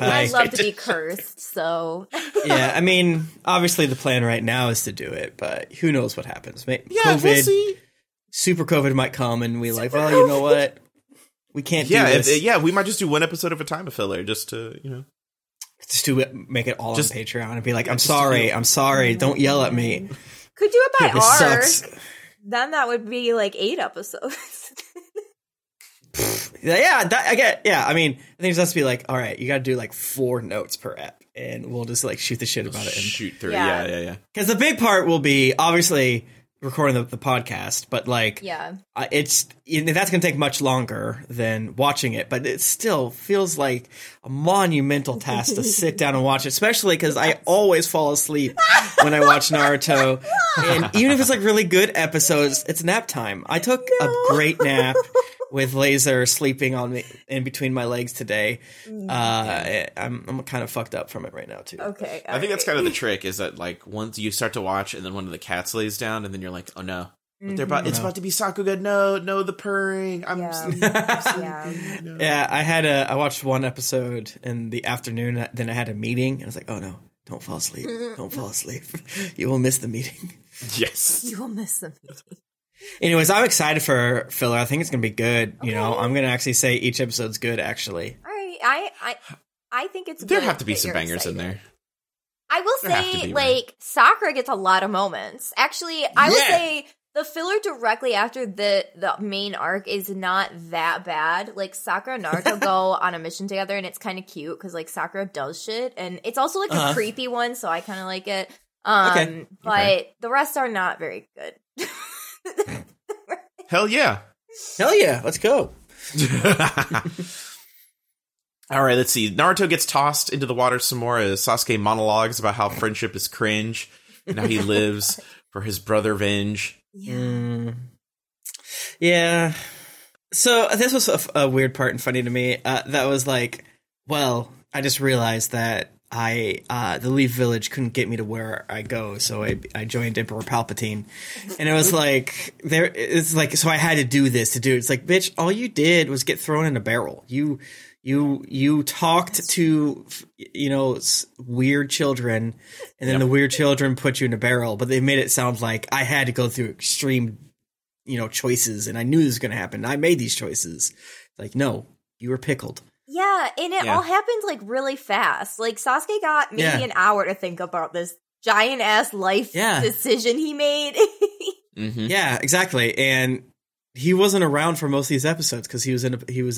I'd love to be cursed, so. Yeah, I mean, obviously the plan right now is to do it, but who knows what happens. Maybe yeah, COVID, we'll see. Super COVID might come, and we're like, well, you know what? We can't do this. Yeah, we might just do one episode of a time of filler, just to, you know. Just to make it all on Patreon and be like, I'm sorry, don't yell at me. Could do it by R. Then that would be like 8 episodes. Yeah, I mean, I think it's supposed to be like, all right, you got to do like 4 notes per ep, and we'll just like shoot the shit about it and shoot through. Yeah. Because the big part will be obviously recording the podcast, but like, that's gonna take much longer than watching it. But it still feels like a monumental task to sit down and watch, especially because I always fall asleep when I watch Naruto, and even if it's like really good episodes, it's nap time. I took a great nap. With Laser sleeping on me in between my legs today, I'm kind of fucked up from it right now too. Okay, I think that's kind of the trick is that like once you start to watch and then one of the cats lays down and then you're like, oh no, but they're about, it's about to be Sakuga. No, the purring. I'm sleeping. No. Yeah, I watched one episode in the afternoon. Then I had a meeting and I was like, oh no, don't fall asleep. Don't fall asleep. You will miss the meeting. Yes, you will miss the meeting. Anyways, I'm excited for filler. I think it's going to be good. Okay. You know, I'm going to actually say each episode's good, actually. All right. I think it's good. There have to be some bangers in there. I will say, like, Sakura gets a lot of moments. Actually, I will say the filler directly after the main arc is not that bad. Like, Sakura and Naruto go on a mission together, and it's kind of cute because, like, Sakura does shit. And it's also, like, a creepy one, so I kind of like it. But the rest are not very good. Hell yeah, let's go. Alright, let's see. Naruto gets tossed into the water some more as Sasuke monologues about how friendship is cringe and how he lives for his brother Venge. Yeah. So this was a weird part and funny to me that was like, well, I just realized that the Leaf Village couldn't get me to where I go, so I joined Emperor Palpatine, and it was like so I had to do this to do it. It's like, bitch, all you did was get thrown in a barrel. You talked to weird children, and then the weird children put you in a barrel. But they made it sound like I had to go through extreme choices, and I knew this was going to happen. I made these choices. Like, no, you were pickled. Yeah, and it all happened, like, really fast. Like, Sasuke got maybe an hour to think about this giant-ass life decision he made. Yeah, exactly. And he wasn't around for most of these episodes because he was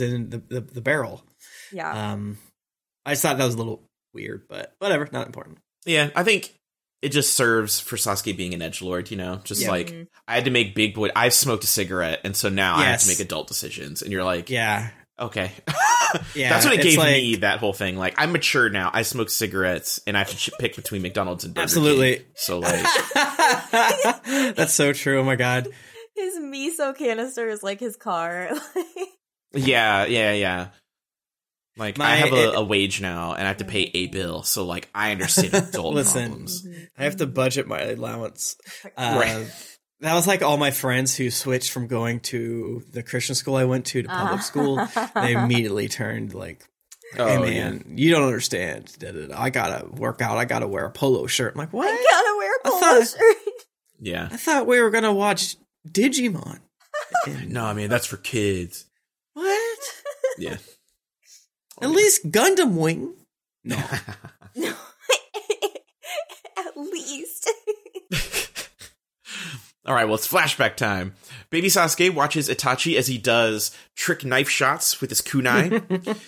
in the barrel. Yeah. I just thought that was a little weird, but whatever, not important. Yeah, I think it just serves for Sasuke being an edgelord, Just, I had to make big boy... I smoked a cigarette, and so now I have to make adult decisions. And you're like... Yeah. Okay. Yeah, that's what it gave me, that whole thing. Like, I'm mature now. I smoke cigarettes, and I have to pick between McDonald's and Burger King. So, like... That's so true. Oh, my God. His miso canister is like his car. Yeah. Like, I have a wage now, and I have to pay a bill. So, like, I understand adult problems. I have to budget my allowance. Right. That was like all my friends who switched from going to the Christian school I went to public school. They immediately turned like, hey, man, you don't understand. I got to work out. I got to wear a polo shirt. I'm like, what? I got to wear a polo shirt. Yeah. I thought we were going to watch Digimon. No, I mean, that's for kids. What? Yeah. At least Gundam Wing. No. No. At least. All right, well, it's flashback time. Baby Sasuke watches Itachi as he does trick knife shots with his kunai.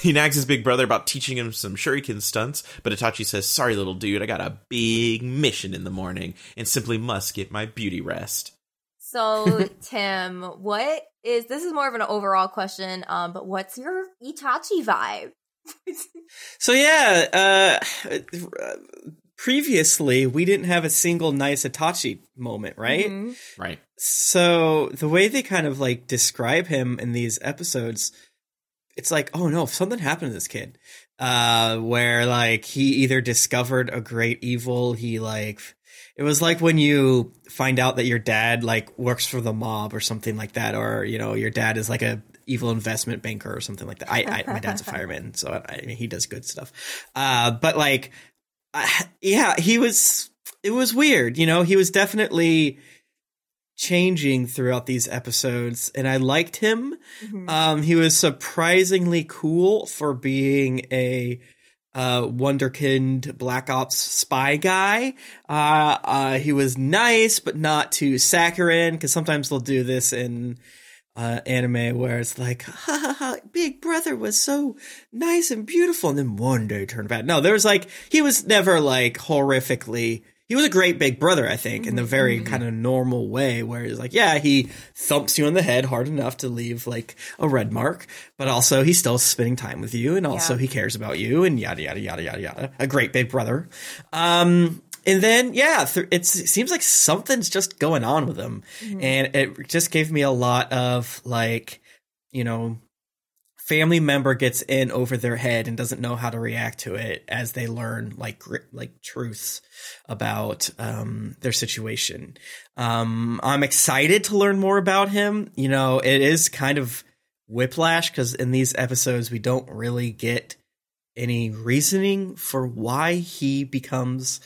He nags his big brother about teaching him some shuriken stunts, but Itachi says, sorry, little dude, I got a big mission in the morning and simply must get my beauty rest. So, Tim, this is more of an overall question, but what's your Itachi vibe? So, yeah, previously we didn't have a single nice Itachi moment, right? Mm-hmm. Right. So the way they kind of like describe him in these episodes, it's like, oh no, something happened to this kid. Where like he either discovered a great evil, he like it was like when you find out that your dad like works for the mob or something like that, or you know your dad is like a evil investment banker or something like that. My dad's a fireman, so I mean, he does good stuff. But like, yeah, he was. It was weird, you know. He was definitely changing throughout these episodes, and I liked him. Mm-hmm. He was surprisingly cool for being a wunderkind Black Ops spy guy. He was nice, but not too saccharine, because sometimes they'll do this in anime where it's like, ha ha ha, Big Brother was so nice and beautiful, and then one day turned bad. No, there was like, he was never like horrifically. He was a great Big Brother, I think, in the very kind of normal way where he's like, yeah, he thumps you on the head hard enough to leave like a red mark, but also he's still spending time with you, and also he cares about you, and yada, yada, yada, yada, yada. A great Big Brother. And then, yeah, it seems like something's just going on with him. Mm-hmm. And it just gave me a lot of like, you know, family member gets in over their head and doesn't know how to react to it as they learn like truths about their situation. I'm excited to learn more about him. You know, it is kind of whiplash because in these episodes we don't really get any reasoning for why he becomes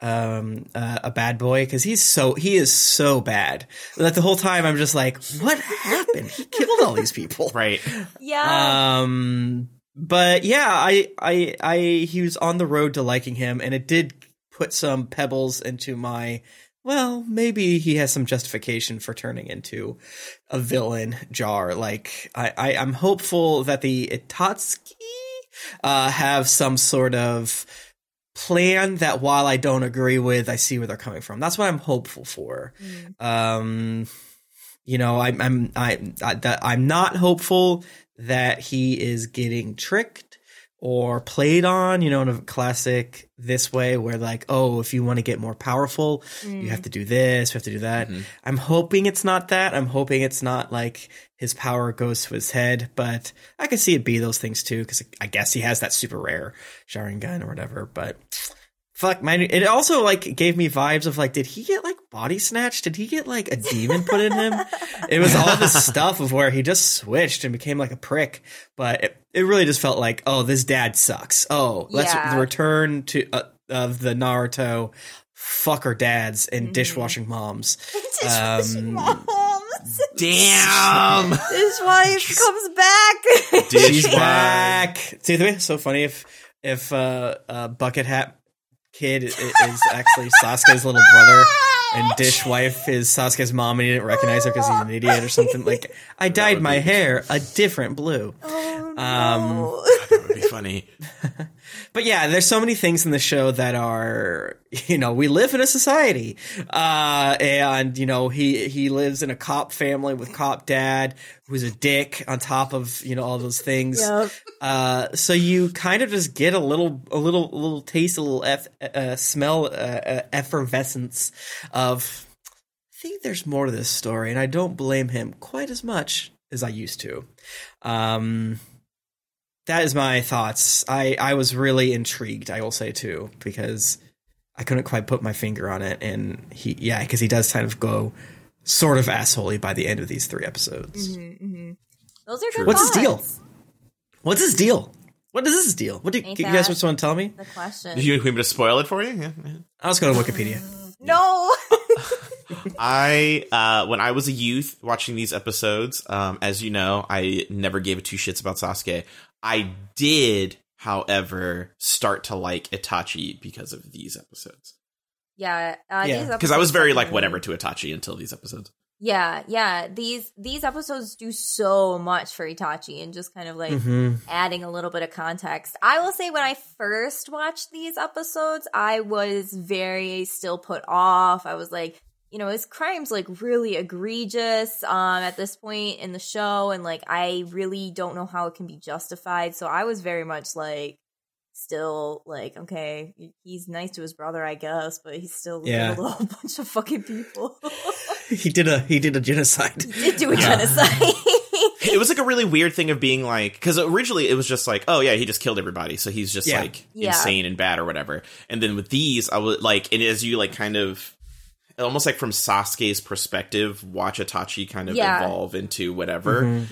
a bad boy, because he is so bad that the whole time I'm just like, what happened? He killed all these people, right? Yeah. But yeah, he was on the road to liking him, and it did put some pebbles into my, well, maybe he has some justification for turning into a villain jar. Like I'm hopeful that the Itatsuki have some sort of plan that, while I don't agree with, I see where they're coming from. That's what I'm hopeful for. Mm. You know, I'm not hopeful that he is getting tricked or played on, you know, in a classic this way where like, oh, if you want to get more powerful, you have to do this, you have to do that. Mm-hmm. I'm hoping it's not that. I'm hoping it's not like his power goes to his head, but I could see it be those things too, because I guess he has that super rare Sharingan or whatever, but fuck, man. It also like gave me vibes of like, did he get like body snatched? Did he get like a demon put in him? It was all this stuff of where he just switched and became like a prick. But it really just felt like, oh, this dad sucks. Oh, let's return to of the Naruto fucker dads and dishwashing moms. Dishwashing moms. Damn. This wife comes back. She's back. See, it's so funny if Bucket Hat Kid is actually Sasuke's little brother, and Dish Wife is Sasuke's mom, and he didn't recognize her because he's an idiot or something. Like, I dyed my hair a different blue. Oh, no. God, that would be funny. But yeah, there's so many things in the show that are, you know, we live in a society, and you know, he lives in a cop family with cop dad who's a dick on top of, you know, all those things. Yep. So you kind of just get a little taste, a little smell, effervescence of, I think there's more to this story, and I don't blame him quite as much as I used to. That is my thoughts. I was really intrigued, I will say, too, because I couldn't quite put my finger on it. And because he does kind of go sort of assholey by the end of these three episodes. Mm-hmm, mm-hmm. Those are good. What's his deal? What is this deal? What do you guys just want to tell me? The question. Did you want me to spoil it for you? Yeah. I was going to Wikipedia. No. When I was a youth watching these episodes, as you know, I never gave a two shits about Sasuke. I did, however, start to like Itachi because of these episodes. Yeah. Because I was very like whatever to Itachi until these episodes. Yeah, yeah. These episodes do so much for Itachi and just kind of like adding a little bit of context. I will say when I first watched these episodes, I was very still put off. I was like, you know, his crime's like really egregious at this point in the show, and like I really don't know how it can be justified. So I was very much like still like, okay, he's nice to his brother, I guess, but he's still killed a whole bunch of fucking people. He did a genocide. He did do a genocide. It was like a really weird thing of being like, because originally it was just like, oh yeah, he just killed everybody, so he's just like insane and bad or whatever. And then with these, I was like, and as you like kind of almost like from Sasuke's perspective, watch Itachi kind of evolve into whatever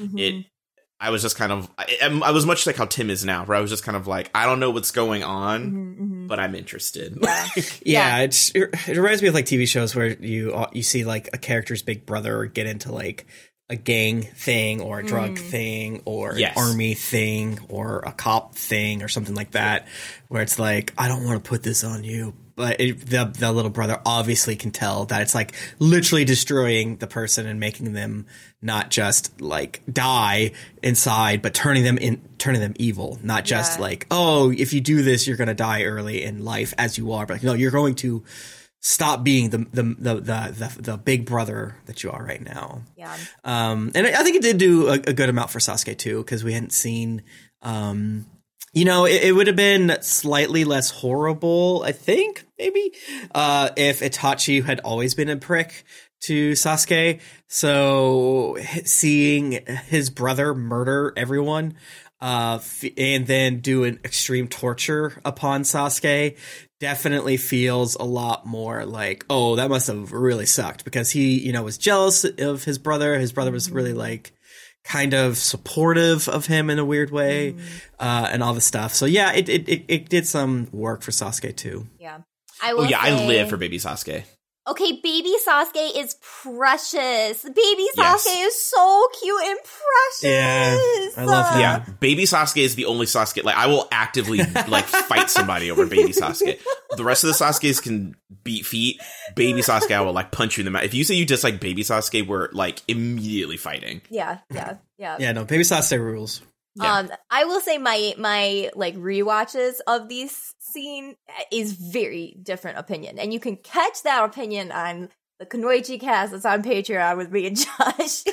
I was just kind of, I was much like how Tim is now, where I was just kind of like, I don't know what's going on, but I'm interested. Yeah, it reminds me of like TV shows where you see like a character's big brother get into like a gang thing or a drug thing or an army thing or a cop thing or something like that, where it's like, I don't want to put this on you. But the little brother obviously can tell that it's like literally destroying the person and making them not just like die inside, but turning them evil. Not just like, oh, if you do this, you're going to die early in life as you are. But like, no, you're going to stop being the big brother that you are right now. Yeah. And I think it did do a good amount for Sasuke, too, because we hadn't seen you know, it would have been slightly less horrible, I think, maybe, if Itachi had always been a prick to Sasuke. So seeing his brother murder everyone and then do an extreme torture upon Sasuke definitely feels a lot more like, oh, that must have really sucked, because he, you know, was jealous of his brother. His brother was really like kind of supportive of him in a weird way, and all the stuff. So yeah, it did some work for Sasuke too. Yeah, I live for baby Sasuke. Okay, baby Sasuke is precious. Baby Sasuke is so cute and precious. Yeah, I love him. Yeah, baby Sasuke is the only Sasuke. Like, I will actively like fight somebody over baby Sasuke. The rest of the Sasukes can beat feet. Baby Sasuke, I will like punch you in the mouth. If you say you dislike baby Sasuke, we're like immediately fighting. Yeah. Yeah, no, baby Sasuke rules. Yeah. I will say my like rewatches of these scene is very different opinion, and you can catch that opinion on the Kunoichi cast that's on Patreon with me and Josh.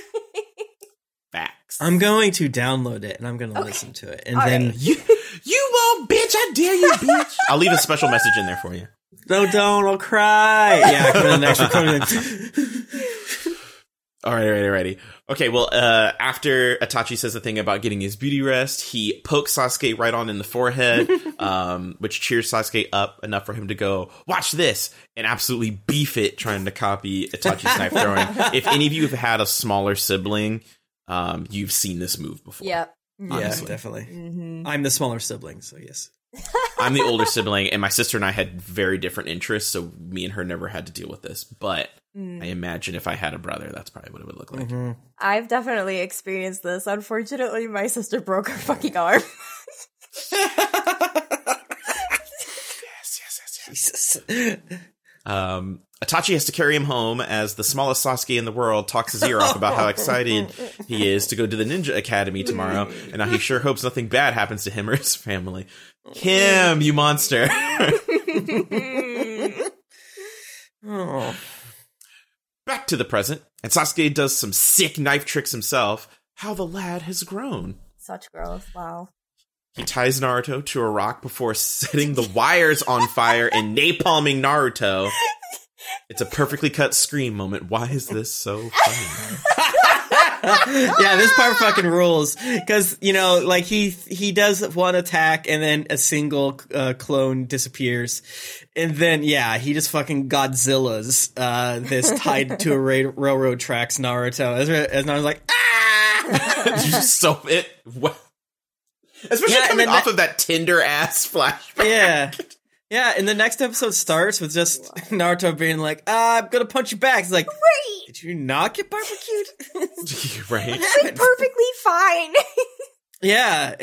Facts. I'm going to download it and I'm going to listen to it, and all then right. you won't, bitch! I dare you, bitch! I'll leave a special message in there for you. No, don't! I'll cry. Yeah, come in next week. Alrighty. Okay, well, after Itachi says the thing about getting his beauty rest, he pokes Sasuke right on in the forehead, which cheers Sasuke up enough for him to go, watch this, and absolutely beef it trying to copy Itachi's knife throwing. If any of you have had a smaller sibling, you've seen this move before. Yeah. Honestly. Yeah, definitely. Mm-hmm. I'm the smaller sibling, so yes. I'm the older sibling, and my sister and I had very different interests, so me and her never had to deal with this, but I imagine if I had a brother, that's probably what it would look like. Mm-hmm. I've definitely experienced this. Unfortunately, my sister broke her fucking arm. Yes. Jesus. Itachi has to carry him home as the smallest Sasuke in the world talks his ear off about how excited he is to go to the ninja academy tomorrow, and how he sure hopes nothing bad happens to him or his family. Kym, you monster. Oh. Back to the present, and Sasuke does some sick knife tricks himself. How the lad has grown. Such growth, wow. He ties Naruto to a rock before setting the wires on fire and napalming Naruto. It's a perfectly cut scream moment. Why is this so funny? Yeah, this part fucking rules, because, you know, like he does one attack and then a single clone disappears, and then he just fucking Godzilla's this tied to a railroad tracks Naruto, as Naruto's like, ah! Just so it. What? Especially coming off of that Tinder ass flashback. Yeah, and the next episode starts with just Naruto being like, I'm gonna punch you back. It's like, right. Did you not get barbecued? Right. It's like perfectly fine. Yeah,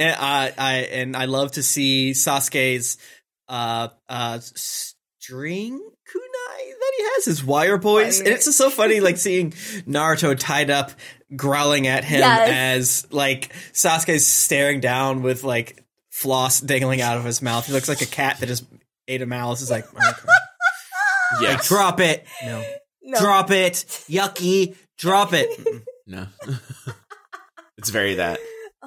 and I love to see Sasuke's string kunai that he has, his wire boys. And it's just so funny, like, seeing Naruto tied up, growling at him as, like, Sasuke's staring down with, like, floss dangling out of his mouth. He looks like a cat that just Ada Malice is like, like, drop it. No. Drop it. Yucky. Drop it. No. It's very that.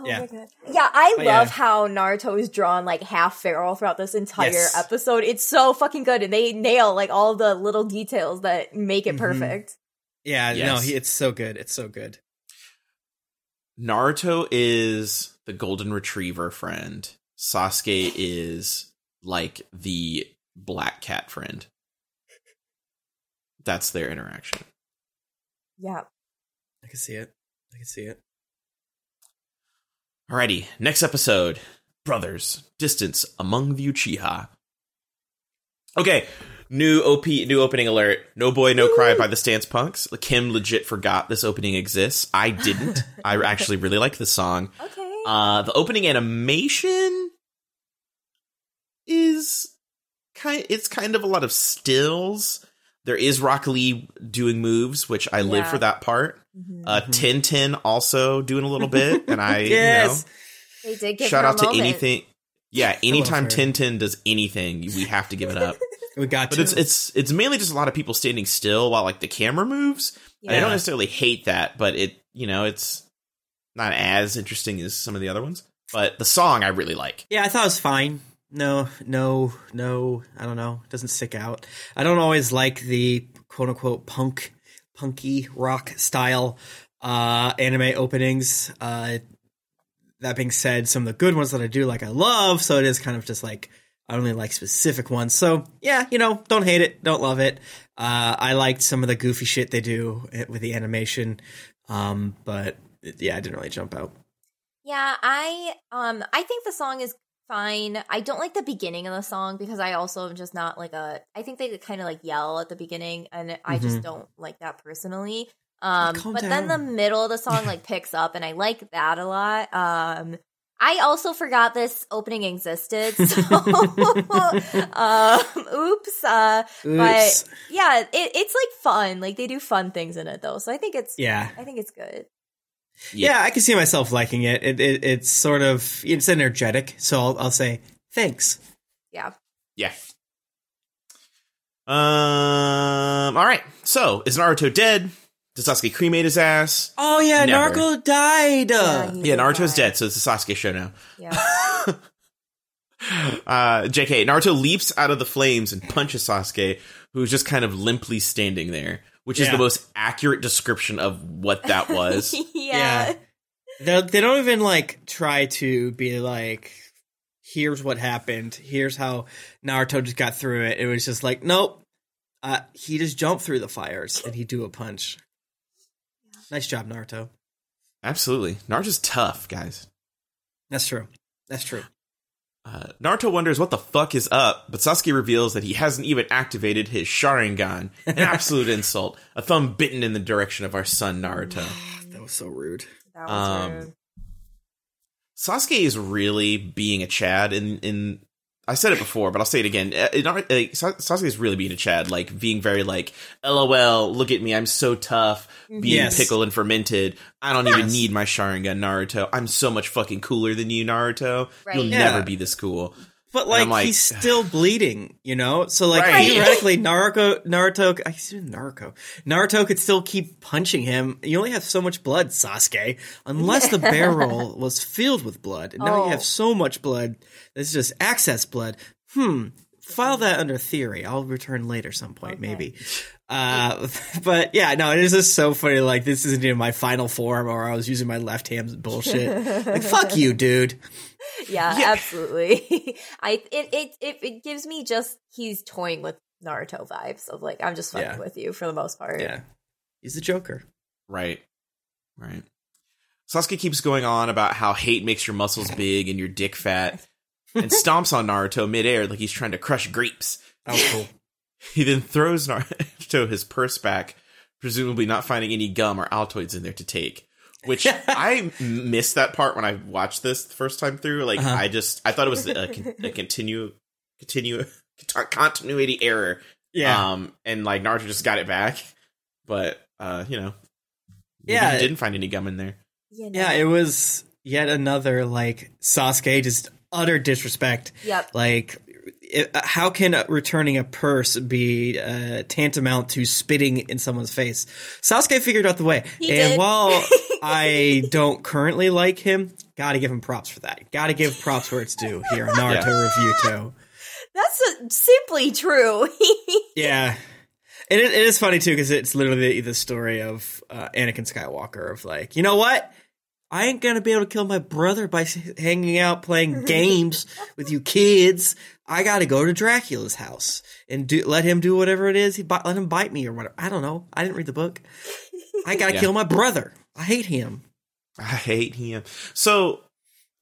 Yeah. Yeah, I love how Naruto is drawn like half feral throughout this entire episode. It's so fucking good, and they nail like all the little details that make it perfect. Yeah, it's so good. It's so good. Naruto is the golden retriever friend. Sasuke is like the black cat friend. That's their interaction. Yeah. I can see it. I can see it. Alrighty, next episode. Brothers, distance among the Uchiha. Okay, new opening alert. No boy, no cry by the Stance Punks. Kym legit forgot this opening exists. I didn't. I actually really like this song. Okay. The opening animation is kind of a lot of stills. There is Rock Lee doing moves, which I live for that part. Mm-hmm. Tintin also doing a little bit, and I they did give shout out to moment. Anything. Yeah, anytime Tintin does anything, we have to give it up. We got to. But it's mainly just a lot of people standing still while like the camera moves. Yeah. And I don't necessarily hate that, but it's not as interesting as some of the other ones. But the song I really like. Yeah, I thought it was fine. No, I don't know. It doesn't stick out. I don't always like the quote-unquote punky rock style anime openings. That being said, some of the good ones that I do like I love, so it is kind of just like I only like specific ones. So, yeah, don't hate it, don't love it. I liked some of the goofy shit they do with the animation, but, yeah, I didn't really jump out. Yeah, I think the song is fine. I don't like the beginning of the song because I also am just not like I think they kind of like yell at the beginning, and I just don't like that personally. Then the middle of the song like picks up, and I like that a lot. I also forgot this opening existed. So oops. But yeah, it's like fun. Like they do fun things in it though. So I think it's good. Yeah, I can see myself liking it. It's sort of it's energetic, so I'll say thanks. Yeah. All right. So is Naruto dead? Does Sasuke cremate his ass? Oh yeah, never. Naruto died. Yeah, Naruto's dead, so it's the Sasuke show now. Yeah. JK, Naruto leaps out of the flames and punches Sasuke, who's just kind of limply standing there. Which is the most accurate description of what that was. They don't even, like, try to be like, here's what happened. Here's how Naruto just got through it. It was just like, nope. He just jumped through the fires and he do a punch. Nice job, Naruto. Absolutely. Naruto's tough, guys. That's true. Naruto wonders what the fuck is up, but Sasuke reveals that he hasn't even activated his Sharingan. An absolute insult. A thumb bitten in the direction of our son, Naruto. That was so rude. That was rude. Sasuke is really being a Chad. In I said it before, but I'll say it again. Sasuke is really being a Chad, like being very like, LOL, look at me, I'm so tough, being pickled and fermented. I don't even need my Sharingan, Naruto. I'm so much fucking cooler than you, Naruto. Right. You'll never be this cool. But like he's still bleeding, So like theoretically, Naruto could still keep punching him. You only have so much blood, Sasuke, unless the barrel was filled with blood. And now you have so much blood. It's just excess blood. File that under theory. I'll return later some point, maybe. But yeah, no, it is just so funny. Like this isn't even my final form, or I was using my left hand bullshit. Like fuck you, dude. Yeah, absolutely. It gives me just he's toying with Naruto vibes of like I'm just fucking with you for the most part. Yeah, he's the Joker. Right. Sasuke keeps going on about how hate makes your muscles big and your dick fat, and stomps on Naruto midair like he's trying to crush grapes. That was cool. He then throws Naruto his purse back, presumably not finding any gum or Altoids in there to take. Which I missed that part when I watched this the first time through. Like I thought it was a continuity error. Yeah, and like Naruto just got it back, but he didn't find any gum in there. Yeah, it was yet another like Sasuke just utter disrespect. Yep, like. How can returning a purse be tantamount to spitting in someone's face? Sasuke figured out the way. He did. While I don't currently like him, Gotta give him props for that. Gotta give props where it's due here on Naruto Reviewto. That's simply true. Yeah. It is funny, too, because it's literally the story of Anakin Skywalker of like, you know what? I ain't going to be able to kill my brother by hanging out playing games with you kids. I got to go to Dracula's house and let him do whatever it is. Let him bite me or whatever. I don't know. I didn't read the book. I got to kill my brother. I hate him. So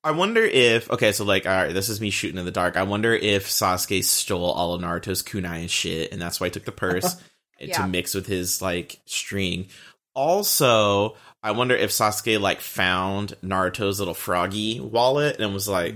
I wonder if, okay, so like, all right, this is me shooting in the dark. I wonder if Sasuke stole all of Naruto's kunai and shit, and that's why he took the purse to mix with his like string. Also, I wonder if Sasuke, like, found Naruto's little froggy wallet and was like,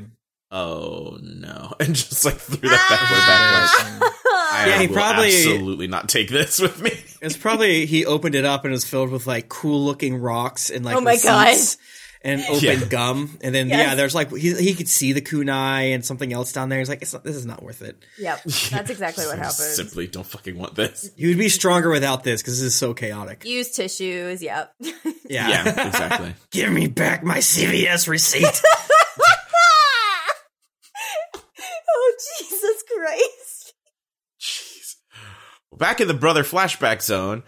oh, no. And just, like, threw that backward back. Like, I will absolutely not take this with me. It's probably he opened it up and it was filled with, like, cool-looking rocks and, like, receipts and open gum. And then, there's, like, he could see the kunai and something else down there. He's like, this is not worth it. Yep, that's exactly what happened. Simply don't fucking want this. You would be stronger without this because this is so chaotic. Use tissues, Yeah, exactly. Give me back my CVS receipt. Oh, Jesus Christ. Jeez. Well, back in the brother flashback zone,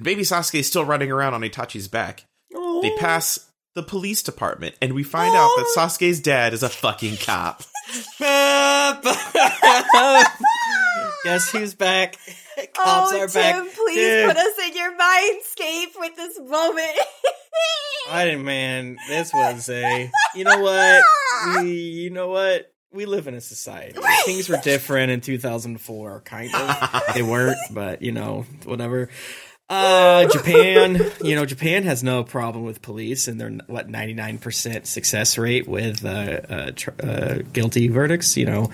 baby Sasuke is still running around on Itachi's back. Oh. They pass the police department, and we find out that Sasuke's dad is a fucking cop. Yes, he's back. Cops are back. Oh, Tim, please put us in your mindscape with this moment. Man, this was a... You know what? We live in a society. Things were different in 2004, kind of. They weren't, but, you know, whatever. Japan, Japan has no problem with police and their, 99% success rate with guilty verdicts, God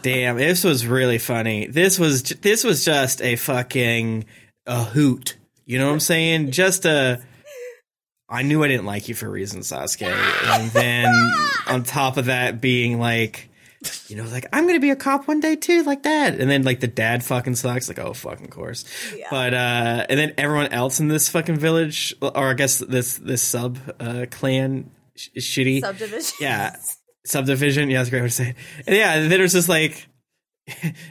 damn, this was really funny. This was just a fucking hoot. You know what I'm saying? I knew I didn't like you for a reason, Sasuke. And then on top of that being like, I'm going to be a cop one day, too, like that. And then, like, the dad fucking sucks. Like, oh, fucking course. Yeah. But, and then everyone else in this fucking village, or I guess this sub-clan is shitty. Subdivision. Yeah. Subdivision. Yeah, that's a great way to say it. And, and then it was just, like,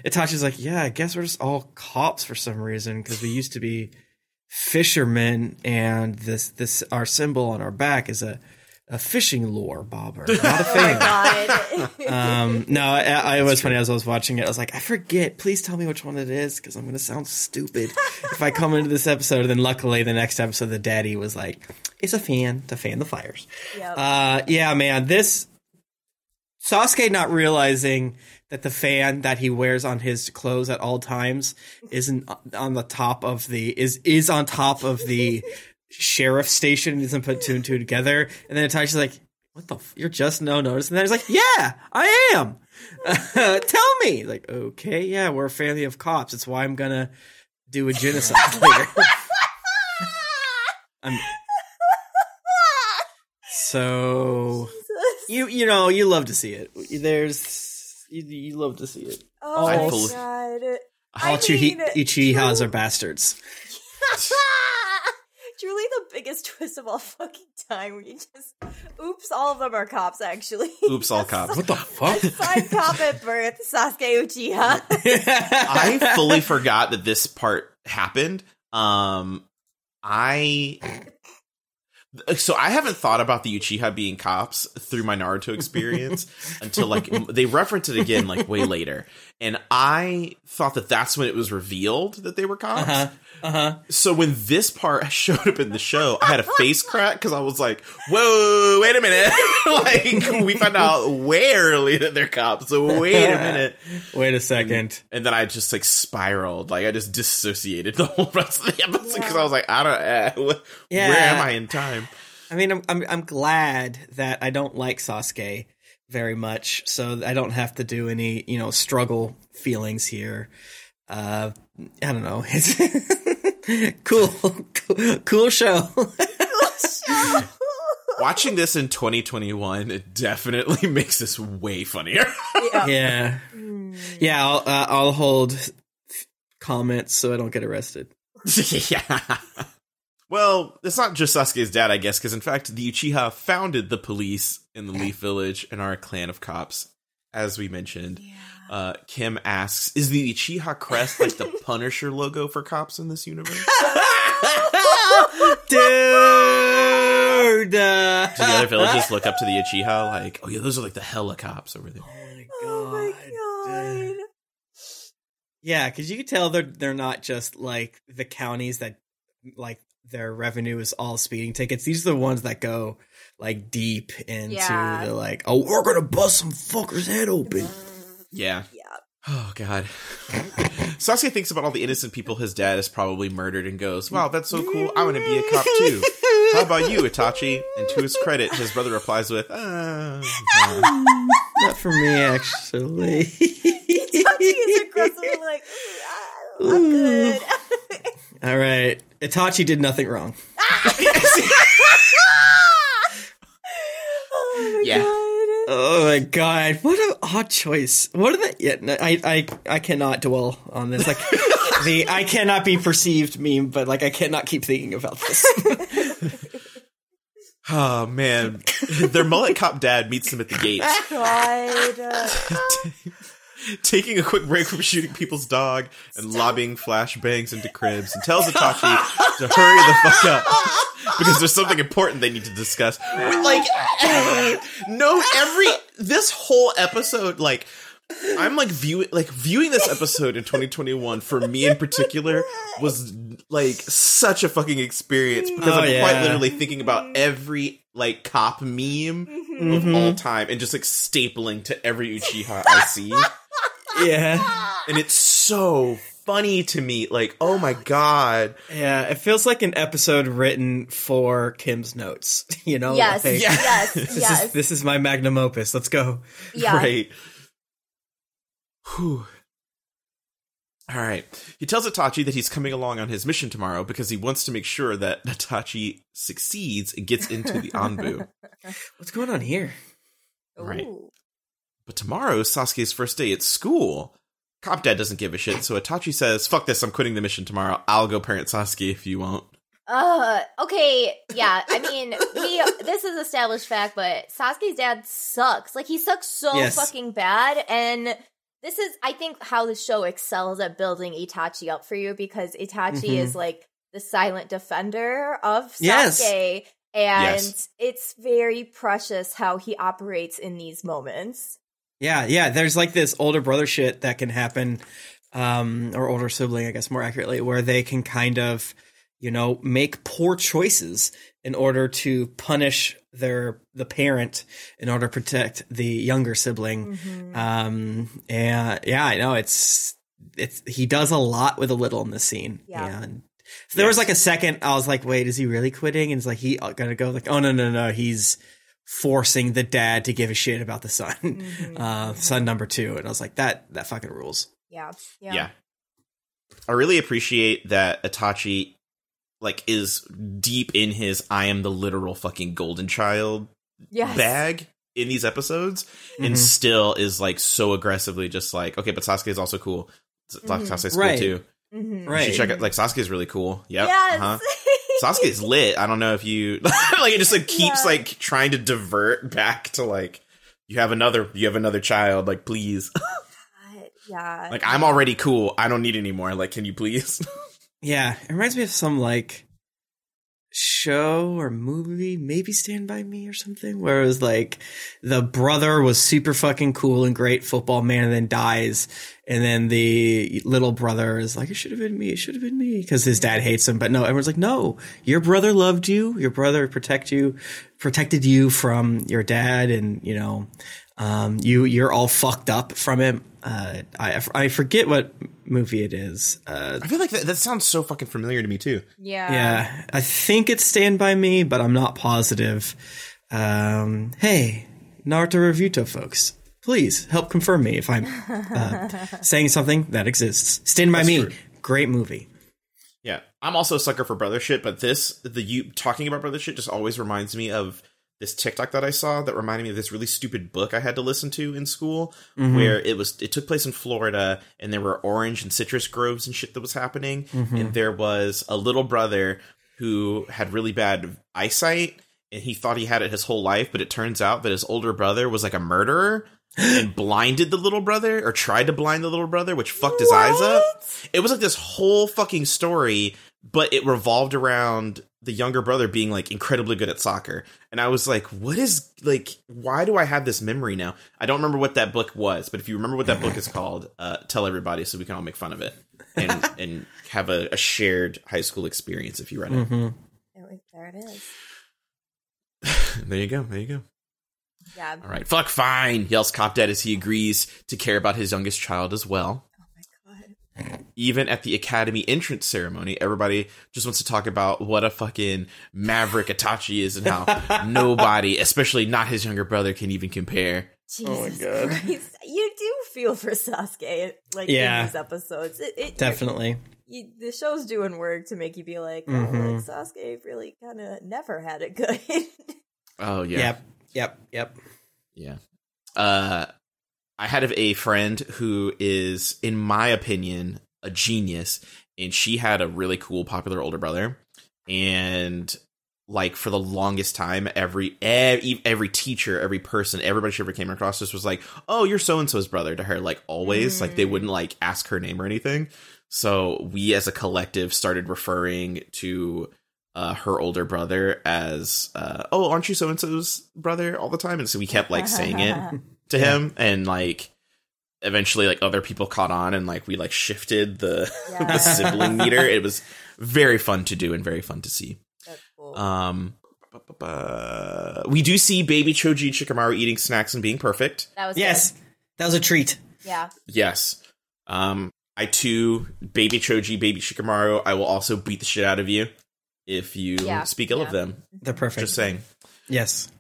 Itachi's like, I guess we're just all cops for some reason because we used to be fishermen and this our symbol on our back is a fishing lure bobber, not a thing. Oh my God. It was funny as I was watching it. I was like, I forget. Please tell me which one it is because I'm going to sound stupid if I come into this episode. Then luckily the next episode, the daddy was like, it's a fan to fan the fires. Yep. This Sasuke not realizing that the fan that he wears on his clothes at all times is on top of the sheriff station isn't put two and two together, and then Itachi's like, "What the? You're just now noticing that?" He's like, "Yeah, I am." Tell me, like, okay, yeah, we're a family of cops. It's why I'm gonna do a genocide later. So you love to see it. You love to see it. Oh my God! All Uchihas are bastards. Truly the biggest twist of all fucking time. When you just, oops, all of them are cops, actually. Oops, all cops. What the fuck? Assigned cop at birth, Sasuke Uchiha. I fully forgot that this part happened. So I haven't thought about the Uchiha being cops through my Naruto experience until, like, they reference it again, like, way later. And I thought that that's when it was revealed that they were cops. So when this part showed up in the show, I had a face crack because I was like, whoa, wait a minute. Like, we found out way early that they're cops. So wait a minute. Wait a second. And then I just, like, spiraled. Like, I just dissociated the whole rest of the episode because I was like, I don't where am I in time? I mean, I'm glad that I don't like Sasuke very much, so I don't have to do any, struggle feelings here. I don't know. It's cool show. Watching this in 2021, it definitely makes this way funnier. Yeah. I'll hold comments so I don't get arrested. Yeah. Well, it's not just Sasuke's dad, I guess, because in fact, the Uchiha founded the police in the Leaf Village and are a clan of cops, as we mentioned. Yeah. Kym asks, is the Uchiha crest like the Punisher logo for cops in this universe? Dude! Do the other villages look up to the Uchiha like, oh yeah, those are like the hella cops over there. Oh my god. Yeah, because you can tell they're not just like the counties that like their revenue is all speeding tickets. These are the ones that go like deep into the like, oh, we're gonna bust some fucker's head open. Yeah. Oh, God. Sasuke thinks about all the innocent people his dad has probably murdered and goes, wow, that's so cool. I want to be a cop, too. How about you, Itachi? And to his credit, his brother replies with, no. Not for me, actually. Itachi is aggressively like, I'm good. All right. Itachi did nothing wrong. Oh, my God. Oh my god! What an odd choice. What are the? Yeah, no, I cannot dwell on this. Like the I cannot be perceived meme, but like I cannot keep thinking about this. Oh man, their mullet cop dad meets them at the gate. Taking a quick break from shooting people's dog and lobbing flashbangs into cribs, and tells Itachi to hurry the fuck up because there's something important they need to discuss. This whole episode, like, I'm like viewing this episode in 2021 for me in particular was like such a fucking experience because I'm quite literally thinking about every like cop meme of all time and just like stapling to every Uchiha I see. Yeah. And it's so funny to me. Like, oh my god. Yeah, it feels like an episode written for Kim's notes. You know? Yes, like, yes, This is my magnum opus. Let's go. Yeah. Right. Whew. All right. He tells Itachi that he's coming along on his mission tomorrow because he wants to make sure that Itachi succeeds and gets into the Anbu. What's going on here? Right. Ooh. But tomorrow is Sasuke's first day at school. Cop Dad doesn't give a shit, so Itachi says, fuck this, I'm quitting the mission tomorrow. I'll go parent Sasuke if you won't. Okay, yeah, I mean, this is established fact, but Sasuke's dad sucks. Like, he sucks so fucking bad, and this is, I think, how the show excels at building Itachi up for you, because Itachi is, like, the silent defender of Sasuke. Yes. And it's very precious how he operates in these moments. Yeah, yeah. There's like this older brother shit that can happen, or older sibling, I guess more accurately, where they can kind of, you know, make poor choices in order to punish the parent in order to protect the younger sibling. And yeah, I know it's he does a lot with a little in this scene. Yeah. And so there was like a second I was like, wait, is he really quitting? And it's like, he gonna go like, oh no. He's forcing the dad to give a shit about the son, son number two. And I was like, that fucking rules. Yeah. I really appreciate that Itachi like is deep in his I am the literal fucking golden child bag in these episodes and still is like so aggressively just like, okay, but Sasuke is also cool. Sasuke's cool too. Right. You should check it. Like, Sasuke is really cool. Yep. Yes. Sasuke is lit. I don't know if you like it. Just like keeps like trying to divert back to like you have another child. Like, please. God, yeah. Like, I'm already cool. I don't need any more. Like, can you please? Yeah. It reminds me of some like show or movie, maybe Stand By Me or something, where it was like the brother was super fucking cool and great football man and then dies, and then the little brother is like, it should have been me because his dad hates him, but no, everyone's like, no, your brother loved you, your brother protected you from your dad, and you know, you're all fucked up from him. I forget what movie it is. I feel like that sounds so fucking familiar to me too. Yeah. I think it's Stand By Me, but I'm not positive. Hey, Naruto Reviewto folks, please help confirm me if I'm saying something that exists. Stand By Me, great movie. Yeah, I'm also a sucker for brother shit, but you talking about brother shit just always reminds me of this TikTok that I saw that reminded me of this really stupid book I had to listen to in school, where it took place in Florida and there were orange and citrus groves and shit that was happening. And there was a little brother who had really bad eyesight, and he thought he had it his whole life, but it turns out that his older brother was like a murderer and blinded the little brother, or tried to blind the little brother, which fucked his eyes up. It was like this whole fucking story, but it revolved around the younger brother being like incredibly good at soccer. And I was like, what is, like, why do I have this memory now? I don't remember what that book was, but if you remember what that book is called, tell everybody so we can all make fun of it and have a shared high school experience if you read it. Mm-hmm. There it is. There you go. Yeah. All right. Fuck, fine. Yells Cop Dad as he agrees to care about his youngest child as well. Oh my god. Even at the academy entrance ceremony, everybody just wants to talk about what a fucking maverick Itachi is and how nobody, especially not his younger brother, can even compare. Jesus, oh my god. Christ. You do feel for Sasuke, like, in these episodes. Definitely. The show's doing work to make you be like, oh, like, Sasuke really kind of never had it good. Oh, yeah. Yep. Yeah. I had a friend who is, in my opinion, a genius, and she had a really cool, popular older brother. And, like, for the longest time, every teacher, every person, everybody she ever came across just was like, oh, you're so-and-so's brother to her, like, always. Mm. Like, they wouldn't, like, ask her name or anything. So we as a collective started referring to her older brother as, oh, aren't you so-and-so's brother all the time? And so we kept, like, saying it to him, and, like, eventually, like, other people caught on, and, like, we, like, shifted the sibling meter. It was very fun to do and very fun to see. That's cool. We do see baby Choji Shikamaru eating snacks and being perfect. That was good. That was a treat. Yeah. Yes. I, too, baby Choji, baby Shikamaru, I will also beat the shit out of you. If you speak ill of them. They're perfect. Just saying. Yes.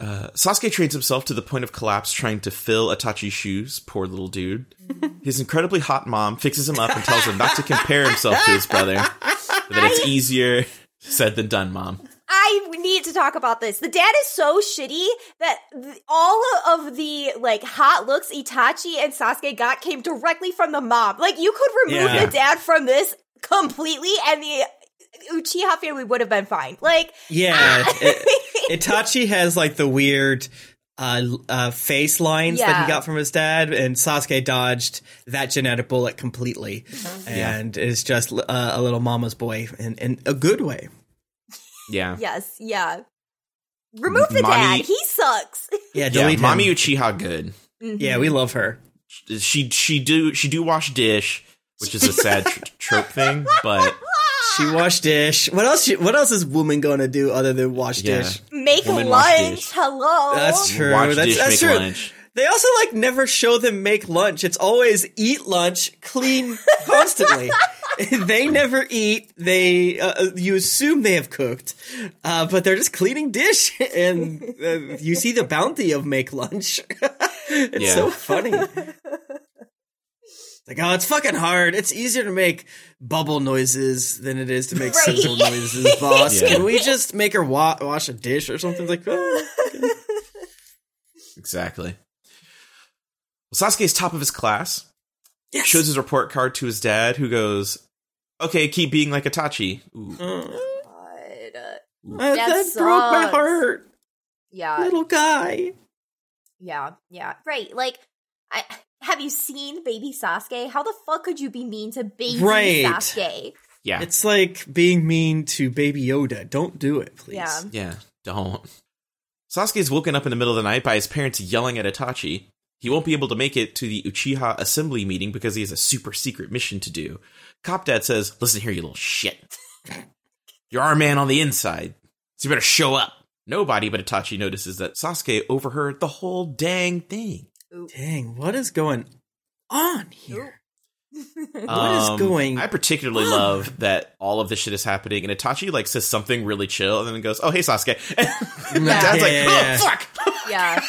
Sasuke trains himself to the point of collapse trying to fill Itachi's shoes. Poor little dude. His incredibly hot mom fixes him up and tells him not to compare himself to his brother. That it's easier said than done, Mom. I need to talk about this. The dad is so shitty that all of the, like, hot looks Itachi and Sasuke got came directly from the mom. Like, you could remove the dad from this completely, and the Uchiha family would have been fine. Like, Itachi has, like, the weird face lines that he got from his dad, and Sasuke dodged that genetic bullet completely, and is just a little mama's boy in a good way. Yeah. Yes. Yeah. Remove the dad. He sucks. Yeah. Delete Mommy Uchiha. Good. Mm-hmm. Yeah, we love her. She do wash dish, which is a sad trope thing, but. She wash dish. What else is woman gonna do other than wash dish? Make woman lunch. Hello. That's true. Wash dish, that's make true. Lunch. They also, like, never show them make lunch. It's always eat lunch, clean constantly. They never eat. They you assume they have cooked, but they're just cleaning dish, and you see the bounty of make lunch. It's so funny. Like, oh, it's fucking hard. It's easier to make bubble noises than it is to make sizzle noises, boss. Yeah. Can we just make her wash a dish or something? Like, oh, okay. Exactly. Well, Sasuke is top of his class. Yes. Shows his report card to his dad, who goes, okay, keep being like Itachi. Ooh. Oh, God. Ooh. That broke my heart. Yeah. Little guy. Yeah. Right, like, have you seen baby Sasuke? How the fuck could you be mean to baby Sasuke? Yeah. It's like being mean to baby Yoda. Don't do it, please. Yeah, don't. Sasuke is woken up in the middle of the night by his parents yelling at Itachi. He won't be able to make it to the Uchiha assembly meeting because he has a super secret mission to do. Cop Dad says, listen here, you little shit. You're our man on the inside, so you better show up. Nobody but Itachi notices that Sasuke overheard the whole dang thing. Dang, what is going on here? What is going on? I particularly love that all of this shit is happening, and Itachi, like, says something really chill, and then goes, oh, hey, Sasuke. And Dad's like, fuck! Yeah.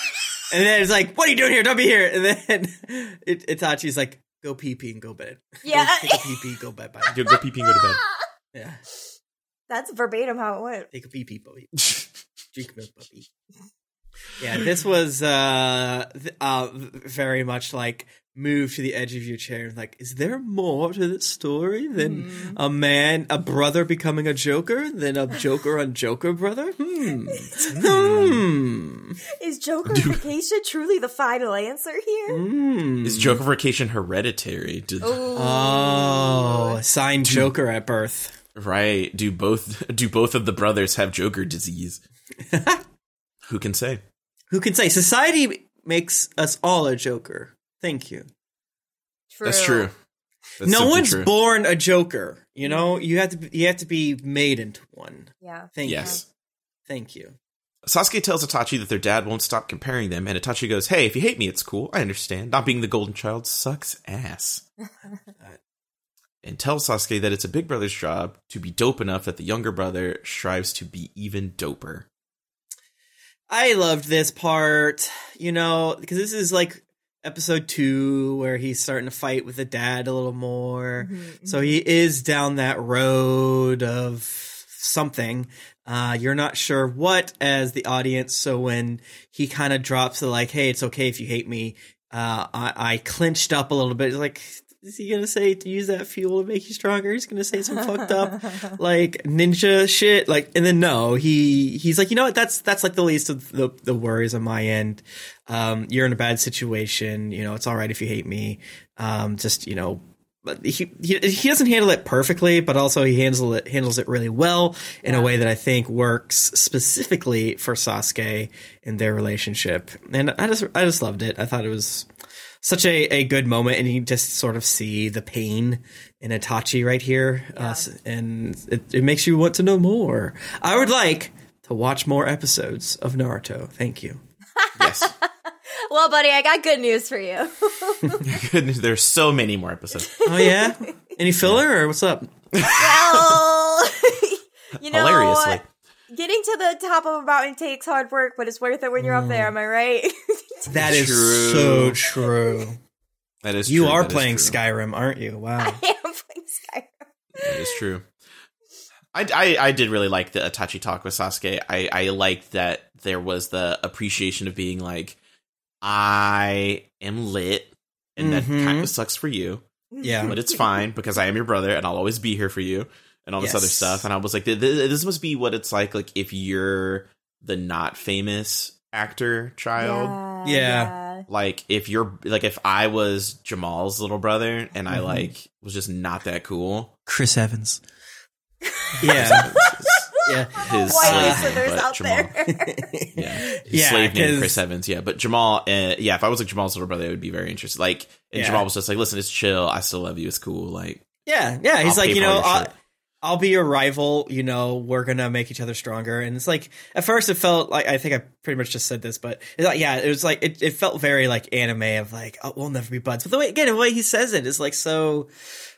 And then it's like, what are you doing here? Don't be here. And then Itachi's like, go pee-pee and go bed. Yeah. Take a pee-pee, go bed. Bye. Go pee-pee and go to bed. Yeah. That's verbatim how it went. Take a pee-pee, puppy. Drink milk, puppy. Yeah, this was very much like move to the edge of your chair. Like, is there more to this story than a brother becoming a Joker, than a Joker on Joker brother? Is Jokerification truly the final answer here? Is Jokerification hereditary? Assigned Joker at birth. Right. Do both of the brothers have Joker disease? Who can say? Who can say? Society makes us all a Joker. Thank you. True. That's true. That's no one's true. Born a Joker. You know, you have to be made into one. Yeah. Thank you. Sasuke tells Itachi that their dad won't stop comparing them, and Itachi goes, "Hey, if you hate me, it's cool. I understand. Not being the golden child sucks ass." And tells Sasuke that it's a big brother's job to be dope enough that the younger brother strives to be even doper. I loved this part, you know, because this is like episode 2 where he's starting to fight with the dad a little more. Mm-hmm. So he is down that road of something. You're not sure what as the audience. So when he kind of drops the like, hey, it's okay if you hate me. I clinched up a little bit. Like, is he going to say to use that fuel to make you stronger? He's going to say some fucked up, like, ninja shit. Like, and then no, he's like, you know what? That's like the least of the worries on my end. You're in a bad situation. You know, it's all right if you hate me. Just, you know, but he doesn't handle it perfectly, but also he handles it really well in a way that I think works specifically for Sasuke and their relationship. And I just loved it. I thought it was such a good moment, and you just sort of see the pain in Itachi right here, and it makes you want to know more. I would like to watch more episodes of Naruto. Thank you. Yes. Well, buddy, I got good news for you. There's so many more episodes. Oh, yeah? Any filler, or what's up? Well, you know, hilariously, getting to the top of a mountain takes hard work, but it's worth it when you're up there, am I right? That is true. So true. That is true. You are playing Skyrim, aren't you? Wow. I am playing Skyrim. That is true. I did really like the Itachi talk with Sasuke. I liked that there was the appreciation of being like, I am lit, and that kind of sucks for you. Yeah. But it's fine, because I am your brother, and I'll always be here for you, and all this other stuff. And I was like, this must be what it's like if you're the not famous actor child. Yeah. Like if you're like, if I was Jamal's little brother and I like was just not that cool. Chris Evans. Yeah. His slave name, out Jamal. Slave name Chris Evans. Yeah. But Jamal, if I was like Jamal's little brother, I would be very interested. Like, and Jamal was just like, listen, it's chill. I still love you. It's cool. Like, yeah. He's like, you know, I'll be your rival, you know, we're going to make each other stronger. And it's like, at first it felt like, I think I pretty much just said this, but it's like, yeah, it was like, it felt very like anime of like, oh, we'll never be buds. But the way he says it is like so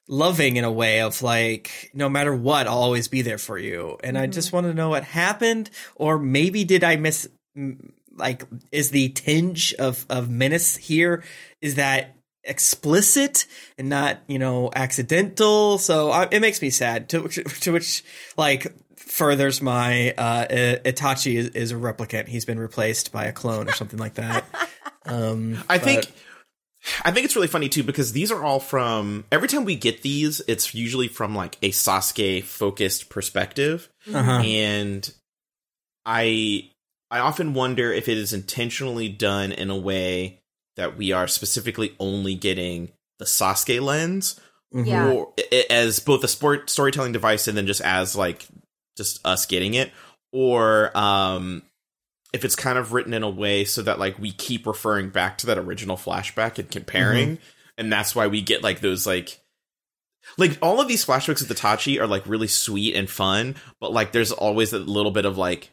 loving in a way of like, no matter what, I'll always be there for you. And I just want to know what happened, or maybe did I miss, like, is the tinge of menace here? Is that explicit and not, you know, accidental? So it makes me sad, to which like furthers my Itachi is a replicant, he's been replaced by a clone or something like that. I think it's really funny too, because these are all from, every time we get these, it's usually from like a Sasuke focused perspective, and I often wonder if it is intentionally done in a way that we are specifically only getting the Sasuke lens, or as both a storytelling device and then just as like just us getting it, or if it's kind of written in a way so that like we keep referring back to that original flashback and comparing, and that's why we get like those like all of these flashbacks with Itachi are like really sweet and fun, but like there's always a little bit of like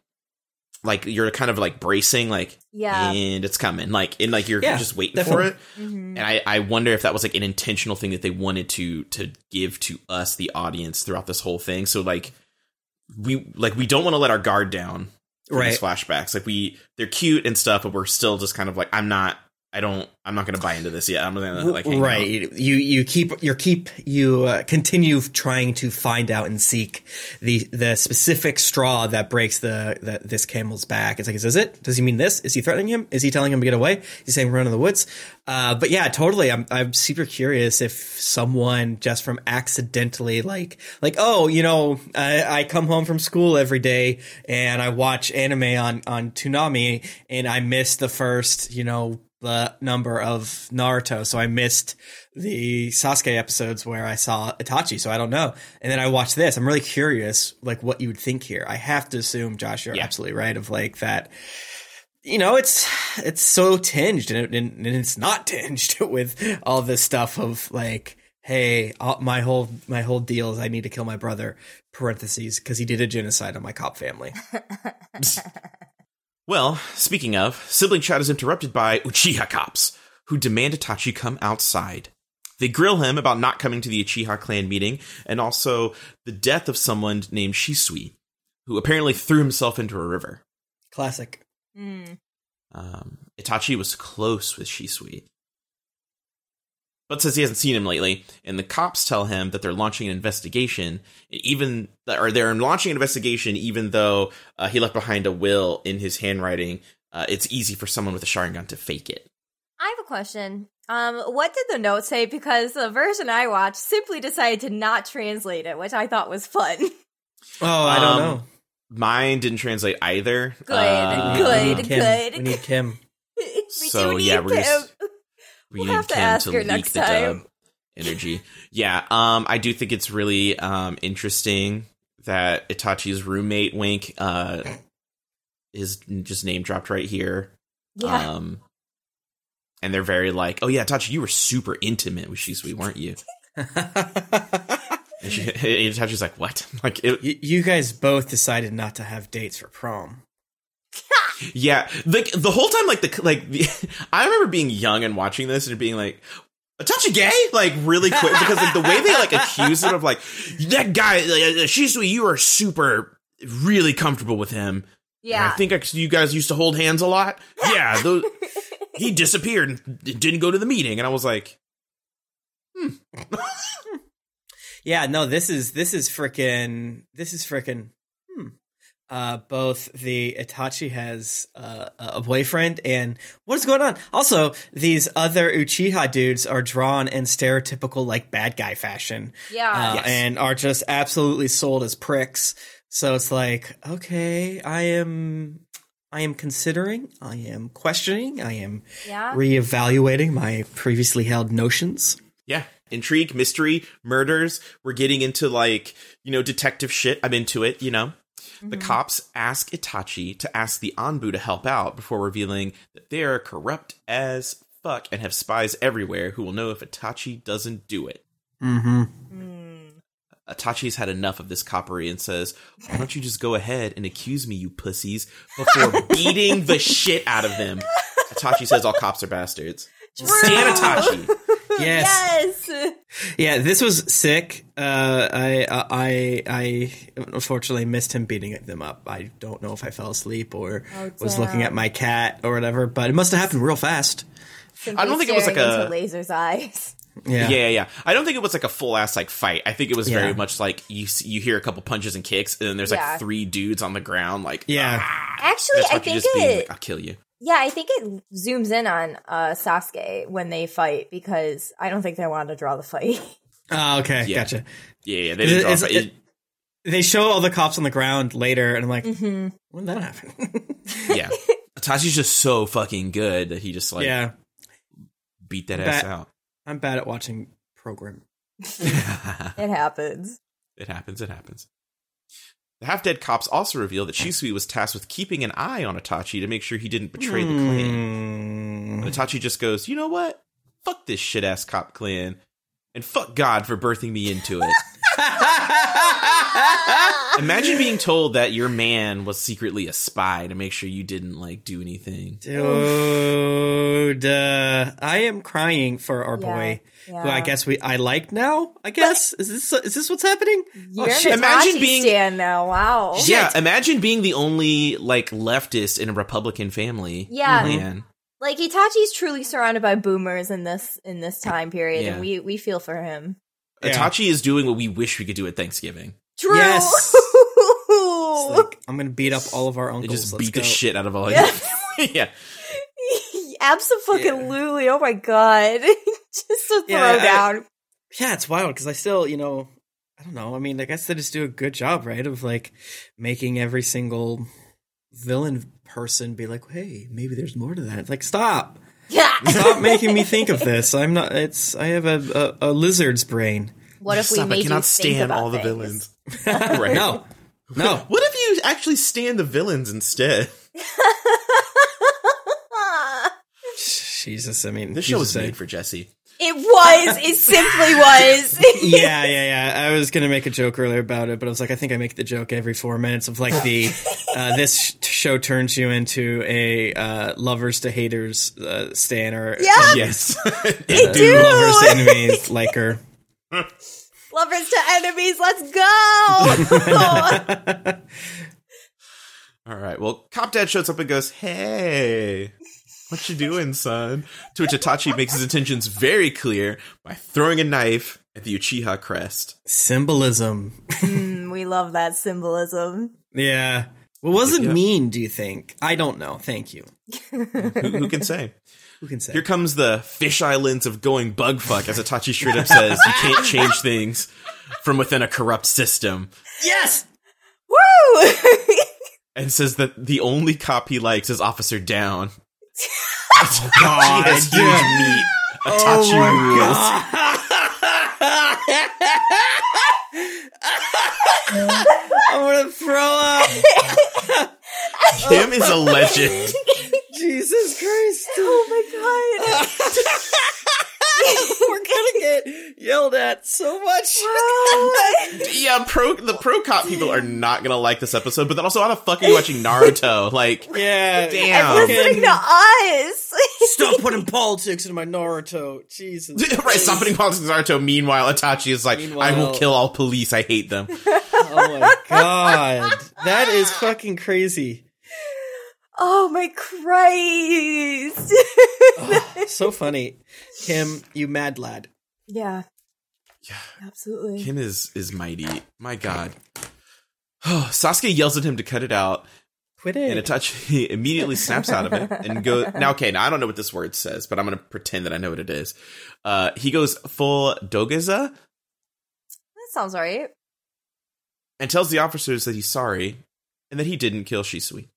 you're kind of like bracing, like, and it's coming, like, and like you're just waiting for it. And I wonder if that was like an intentional thing that they wanted to give to us, the audience, throughout this whole thing. So like we don't want to let our guard down for these flashbacks. Like they're cute and stuff, but we're still just kind of like, I'm not I'm not going to buy into this yet. I'm going to like hang right. Out. You continue trying to find out and seek the specific straw that breaks this camel's back. It's like, is it? Does he mean this? Is he threatening him? Is he telling him to get away? He's saying run in the woods. But yeah, totally. I'm super curious if someone just from accidentally I come home from school every day and I watch anime on Toonami and I miss the first, the number of Naruto, so I missed the Sasuke episodes where I saw Itachi, so I don't know. And then I watched this. I'm really curious, what you would think here. I have to assume, Josh, you're absolutely right of that. It's so tinged, and it's not tinged with all this stuff of hey, my whole deal is I need to kill my brother (parentheses) because he did a genocide on my cop family. Well, speaking of, sibling chat is interrupted by Uchiha cops, who demand Itachi come outside. They grill him about not coming to the Uchiha clan meeting, and also the death of someone named Shisui, who apparently threw himself into a river. Classic. Itachi was close with Shisui, but says he hasn't seen him lately, and the cops tell him that they're launching an investigation, even though he left behind a will in his handwriting. It's easy for someone with a Sharingan to fake it. I have a question. What did the note say? Because the version I watched simply decided to not translate it, which I thought was fun. Oh, I don't know. Mine didn't translate either. Good. We need Kym. We'll have to ask her next time. Energy. Yeah, I do think it's really interesting that Itachi's roommate, Wink, is just name dropped right here. Yeah. And they're very like, oh yeah, Itachi, you were super intimate with Shisui, weren't you? And Itachi's like, what? You guys both decided not to have dates for prom. Yeah, the whole time, I remember being young and watching this and being like, Itachi gay? Really quick, because the way they, accuse it of, that guy, Shisui, you are super, really comfortable with him. Yeah. And I think you guys used to hold hands a lot. Yeah, he disappeared and didn't go to the meeting, and I was like, Yeah, no, this is freaking... Both the Itachi has a boyfriend and what is going on? Also, these other Uchiha dudes are drawn in stereotypical bad guy fashion. Yeah. And are just absolutely sold as pricks. So it's like, okay, I am considering, I am questioning, I am reevaluating my previously held notions. Yeah. Intrigue, mystery, murders. We're getting into detective shit. I'm into it, The cops ask Itachi to ask the Anbu to help out before revealing that they are corrupt as fuck and have spies everywhere who will know if Itachi doesn't do it. Itachi's had enough of this coppery and says, why don't you just go ahead and accuse me, you pussies, before beating the shit out of them. Itachi says all cops are bastards. True. Stan Itachi. Yes. Yeah, this was sick. I unfortunately missed him beating them up. I don't know if I fell asleep or was looking at my cat or whatever, but it must have happened real fast. Simply I don't think it was into laser's eyes. Yeah. I don't think it was a full ass fight. I think it was very much you hear a couple punches and kicks, and then there's three dudes on the ground. Actually, I think I'll kill you. Yeah, I think it zooms in on Sasuke when they fight because I don't think they wanted to draw the fight. Oh, okay. Yeah. Gotcha. Yeah, they didn't draw the fight. They show all the cops on the ground later, and I'm like, when did that happen? Yeah. Itachi's just so fucking good that he just, beat that ass out. I'm bad at watching program. It happens. The half-dead cops also reveal that Shisui was tasked with keeping an eye on Itachi to make sure he didn't betray the clan. And Itachi just goes, you know what? Fuck this shit-ass cop clan. And fuck God for birthing me into it. Imagine being told that your man was secretly a spy to make sure you didn't, do anything. Dude. I am crying for our boy. Yeah. Who I like now, I guess. Is this what's happening? You're imagine being Stan now. Wow. Yeah, imagine being the only leftist in a Republican family. Yeah. Like, Itachi's truly surrounded by boomers in this time period, and we feel for him. Yeah. Itachi is doing what we wish we could do at Thanksgiving. True. Yes. It's like, I'm gonna beat up all of our uncles. They just beat the shit out of all of you. Yeah. Abso-fucking-lutely. Yeah. Oh my god. Just to throw down. Yeah, it's wild, because I still, you know, I don't know. I mean, I guess they just do a good job, right, of, like, making every single villain person be like, hey, maybe there's more to that. It's like, stop. Yeah. Stop making me think of this. I'm not, I have a lizard's brain. What if we made you think about things? I cannot stand all the villains. Right. No. What if you actually stand the villains instead? Jesus, I mean. This show was made for Jesse. It simply was. Yeah. I was going to make a joke earlier about it, but I was like, I think I make the joke every 4 minutes of, like, the this show turns you into a lovers to haters stan, or yes, it do lovers to enemies liker. Lovers to enemies, let's go. All right, well, Cop Dad shows up and goes, hey, what you doing, son? To which Itachi makes his intentions very clear by throwing a knife at the Uchiha crest. Symbolism. We love that symbolism. Yeah. What was it mean, do you think? I don't know. Thank you. Who can say? Who can say? Here comes the fish islands of going bugfuck, as Itachi straight up says, you can't change things from within a corrupt system. Yes! Woo! And says that the only cop he likes is Officer Down. Itachi has huge meat. Itachi rules. I'm gonna throw up. Kym is a legend. Jesus Christ. Oh my god. We're gonna get yelled at so much. Yeah, the pro cop people are not gonna like this episode, but then also, how the fuck are you watching Naruto? Like, yeah, damn. And listening to us. Stop putting politics into my Naruto. Jesus. Right, stop putting politics into Naruto. Meanwhile, Itachi is like, I will kill all police. I hate them. Oh my god. That is fucking crazy. Oh my Christ. Oh, so funny. Kym, you mad lad. Yeah. Absolutely. Kym is mighty. My god. Oh, Sasuke yells at him to cut it out. Quit it. And Itachi immediately snaps out of it and goes, now I don't know what this word says, but I'm going to pretend that I know what it is. He goes full Dogeza. That sounds right. And tells the officers that he's sorry and that he didn't kill Shisui.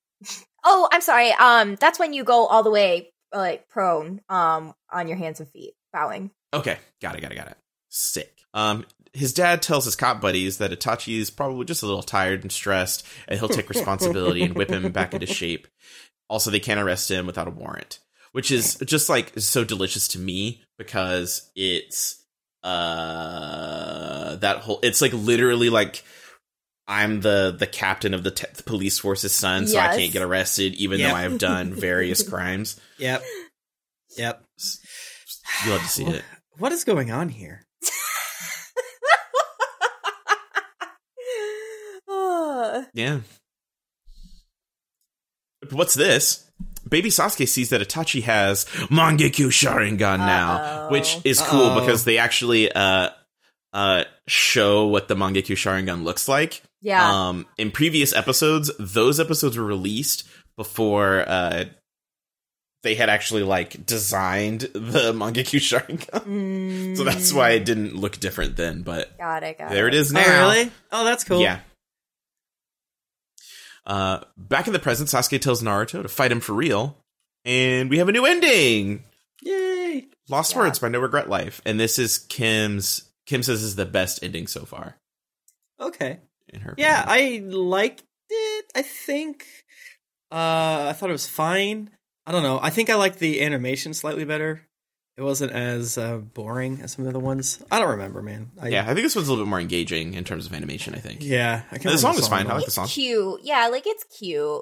Oh, I'm sorry. That's when you go all the way, like, prone, on your hands and feet, bowing. Okay, got it. Sick. His dad tells his cop buddies that Itachi is probably just a little tired and stressed, and he'll take responsibility and whip him back into shape. Also, they can't arrest him without a warrant, which is just, like, so delicious to me, because it's it's, like, literally, like, I'm the captain of the police force's son, so I can't get arrested, even though I've done various crimes. Yep. You love to see it. What is going on here? Yeah. What's this? Baby Sasuke sees that Itachi has Mangekyō Sharingan now, which is cool because they actually show what the Mangekyō Sharingan looks like. Yeah. In previous episodes, those episodes were released before they had actually, like, designed the Mangekyō Sharingan. So that's why it didn't look different then, but there it is now. Oh, really? Oh, that's cool. Yeah. Back in the present, Sasuke tells Naruto to fight him for real, and we have a new ending! Yay! Lost Words by No Regret Life, and this is Kym says is the best ending so far. Okay. In her opinion. I liked it, I think. I thought it was fine. I don't know. I think I liked the animation slightly better. It wasn't as boring as some of the other ones. I don't remember, man. I think this one's a little bit more engaging in terms of animation, I think. Yeah. The song is fine. I like the song. It's cute. Yeah, like, it's cute.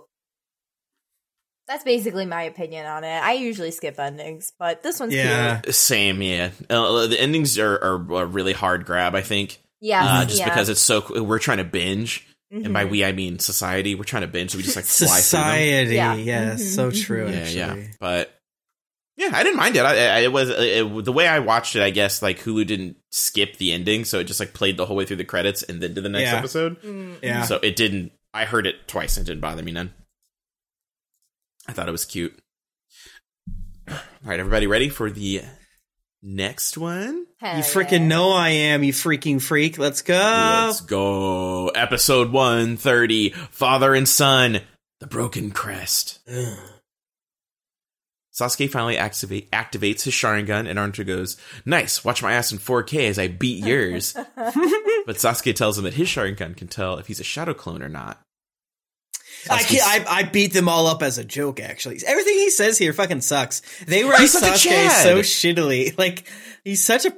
That's basically my opinion on it. I usually skip endings, but this one's cute. Same, yeah. The endings are a really hard grab, I think. Yeah, because it's so we're trying to binge, and by we I mean society. We're trying to binge, so we just like fly through them. Yes, so true. Actually. But Yeah, I didn't mind it. It was the way I watched it, I guess, like, Hulu didn't skip the ending, so it just, like, played the whole way through the credits and then to the next episode. Mm-hmm. Yeah. So it didn't... I heard it twice and it didn't bother me none. I thought it was cute. All right, everybody ready for the next one? Hell, you freaking know I am, you freaking freak. Let's go! Let's go! Episode 130, Father and Son, The Broken Crest. Ugh. Sasuke finally activates his Sharingan, and Naruto goes, "Nice, watch my ass in 4K as I beat yours." But Sasuke tells him that his Sharingan can tell if he's a shadow clone or not. I beat them all up as a joke, actually. Everything he says here fucking sucks. They write Sasuke so shittily. Like, he's such a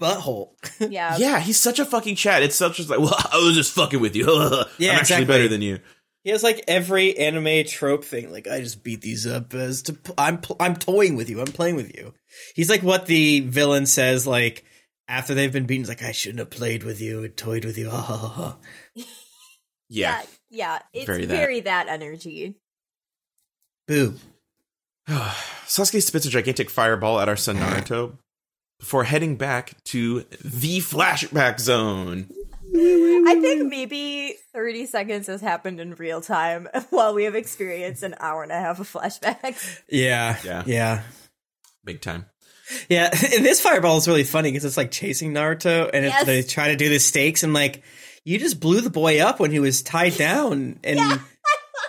butthole. Yeah. Yeah, he's such a fucking Chad. It's such as like, well, I was just fucking with you. I'm actually better than you. He has, like, every anime trope thing. Like, I just beat these up as to I'm toying with you. I'm playing with you. He's like what the villain says, like, after they've been beaten. He's like, I shouldn't have played with you and toyed with you. Yeah. Yeah. It's very that energy. Boo. Sasuke spits a gigantic fireball at our son Naruto before heading back to the flashback zone. I think maybe 30 seconds has happened in real time while we have experienced an hour and a half of flashbacks. Yeah. Big time. Yeah, and this fireball is really funny because it's like chasing Naruto and they try to do the stakes and like, you just blew the boy up when he was tied down and... Yeah.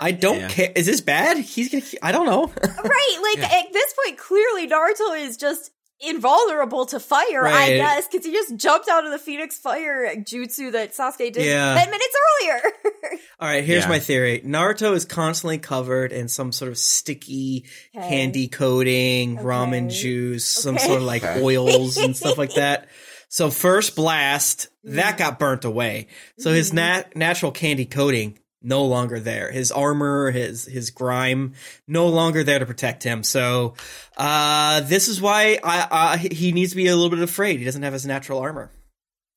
I don't care. Is this bad? He's gonna... I don't know. Right, like, at this point, clearly Naruto is just... invulnerable to fire, right. I guess, because he just jumped out of the Phoenix Fire jutsu that Sasuke did 10 minutes earlier. All right, here's my theory. Naruto is constantly covered in some sort of sticky candy coating, ramen juice, some sort of like oils and stuff like that. So first blast, that got burnt away. So his natural candy coating, no longer there. His armor, his grime, no longer there to protect him. So this is why he needs to be a little bit afraid. He doesn't have his natural armor.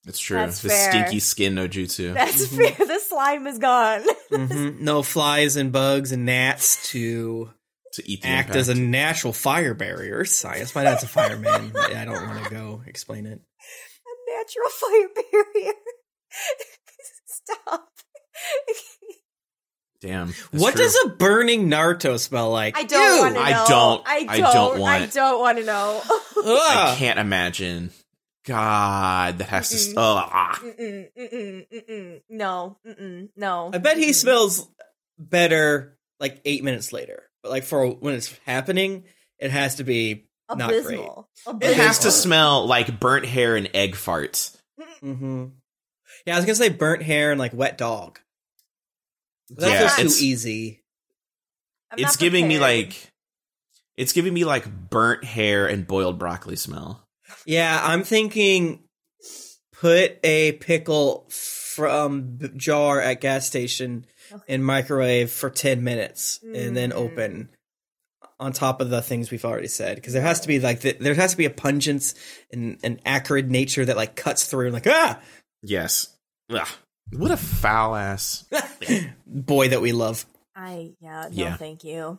It's true. That's the fair. Stinky skin no jutsu. That's fair. The slime is gone. No flies and bugs and gnats to eat the act impact. As a natural fire barrier. Science. My dad's a fireman. I don't want to go explain it. A natural fire barrier. Stop. Damn. What does a burning Naruto smell like? I don't want to know. I don't want to know. I can't imagine. God, that has to... No. I bet he smells better like 8 minutes later. But like for when it's happening, it has to be abysmal. Not great. It has to smell like burnt hair and egg farts. Mm-hmm. Yeah, I was going to say burnt hair and like wet dog. That's too easy. It's giving me like burnt hair and boiled broccoli smell. Yeah, I'm thinking put a pickle from jar at gas station in microwave for 10 minutes and then open on top of the things we've already said, because there has to be like there has to be a pungence and an acrid nature that like cuts through and like Yes. Ugh. What a foul ass boy that we love. Thank you.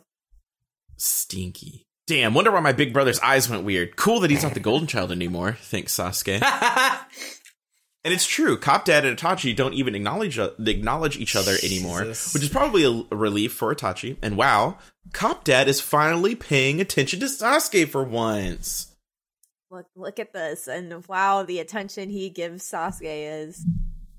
Stinky. Damn, wonder why my big brother's eyes went weird. Cool that he's not the golden child anymore, thinks Sasuke. And it's true, Cop Dad and Itachi don't even acknowledge each other anymore, which is probably a relief for Itachi. And wow, Cop Dad is finally paying attention to Sasuke for once. Look at this, and wow, the attention he gives Sasuke is...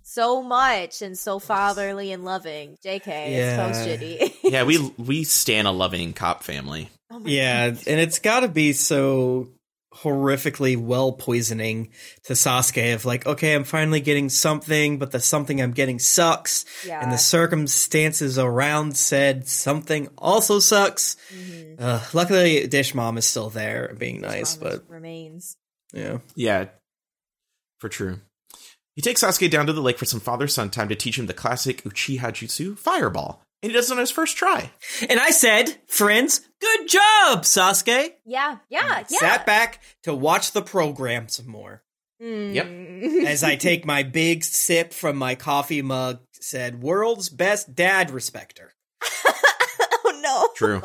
so much and so fatherly and loving. JK, it's so shitty. Yeah, we stan a loving cop family. Oh God. And it's got to be so horrifically well poisoning to Sasuke of like, okay, I'm finally getting something, but the something I'm getting sucks. Yeah. And the circumstances around said something also sucks. Mm-hmm. Luckily, Dish Mom is still there being nice, but remains. Yeah. Yeah, for true. He takes Sasuke down to the lake for some father-son time to teach him the classic Uchiha jutsu, Fireball. And he does it on his first try. And I said, friends, good job, Sasuke. Yeah. Sat back to watch the program some more. Yep. As I take my big sip from my coffee mug, said, world's best dad respecter. Oh, no. True.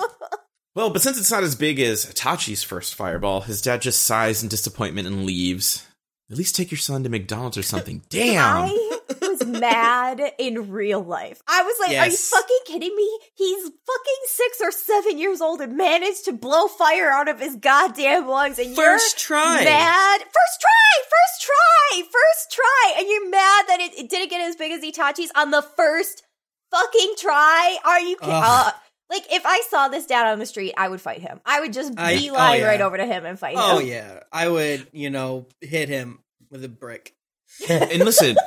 Well, but since it's not as big as Itachi's first fireball, his dad just sighs in disappointment and leaves. At least take your son to McDonald's or something. Damn! I was mad in real life. I was like, yes. Are you fucking kidding me? He's fucking 6 or 7 years old and managed to blow fire out of his goddamn lungs. And First try! And you're mad that it didn't get as big as Itachi's on the first fucking try? Are you kidding? Like, if I saw this dad on the street, I would fight him. I would just beeline right over to him and fight him. Oh, yeah. I would, hit him with a brick. And listen,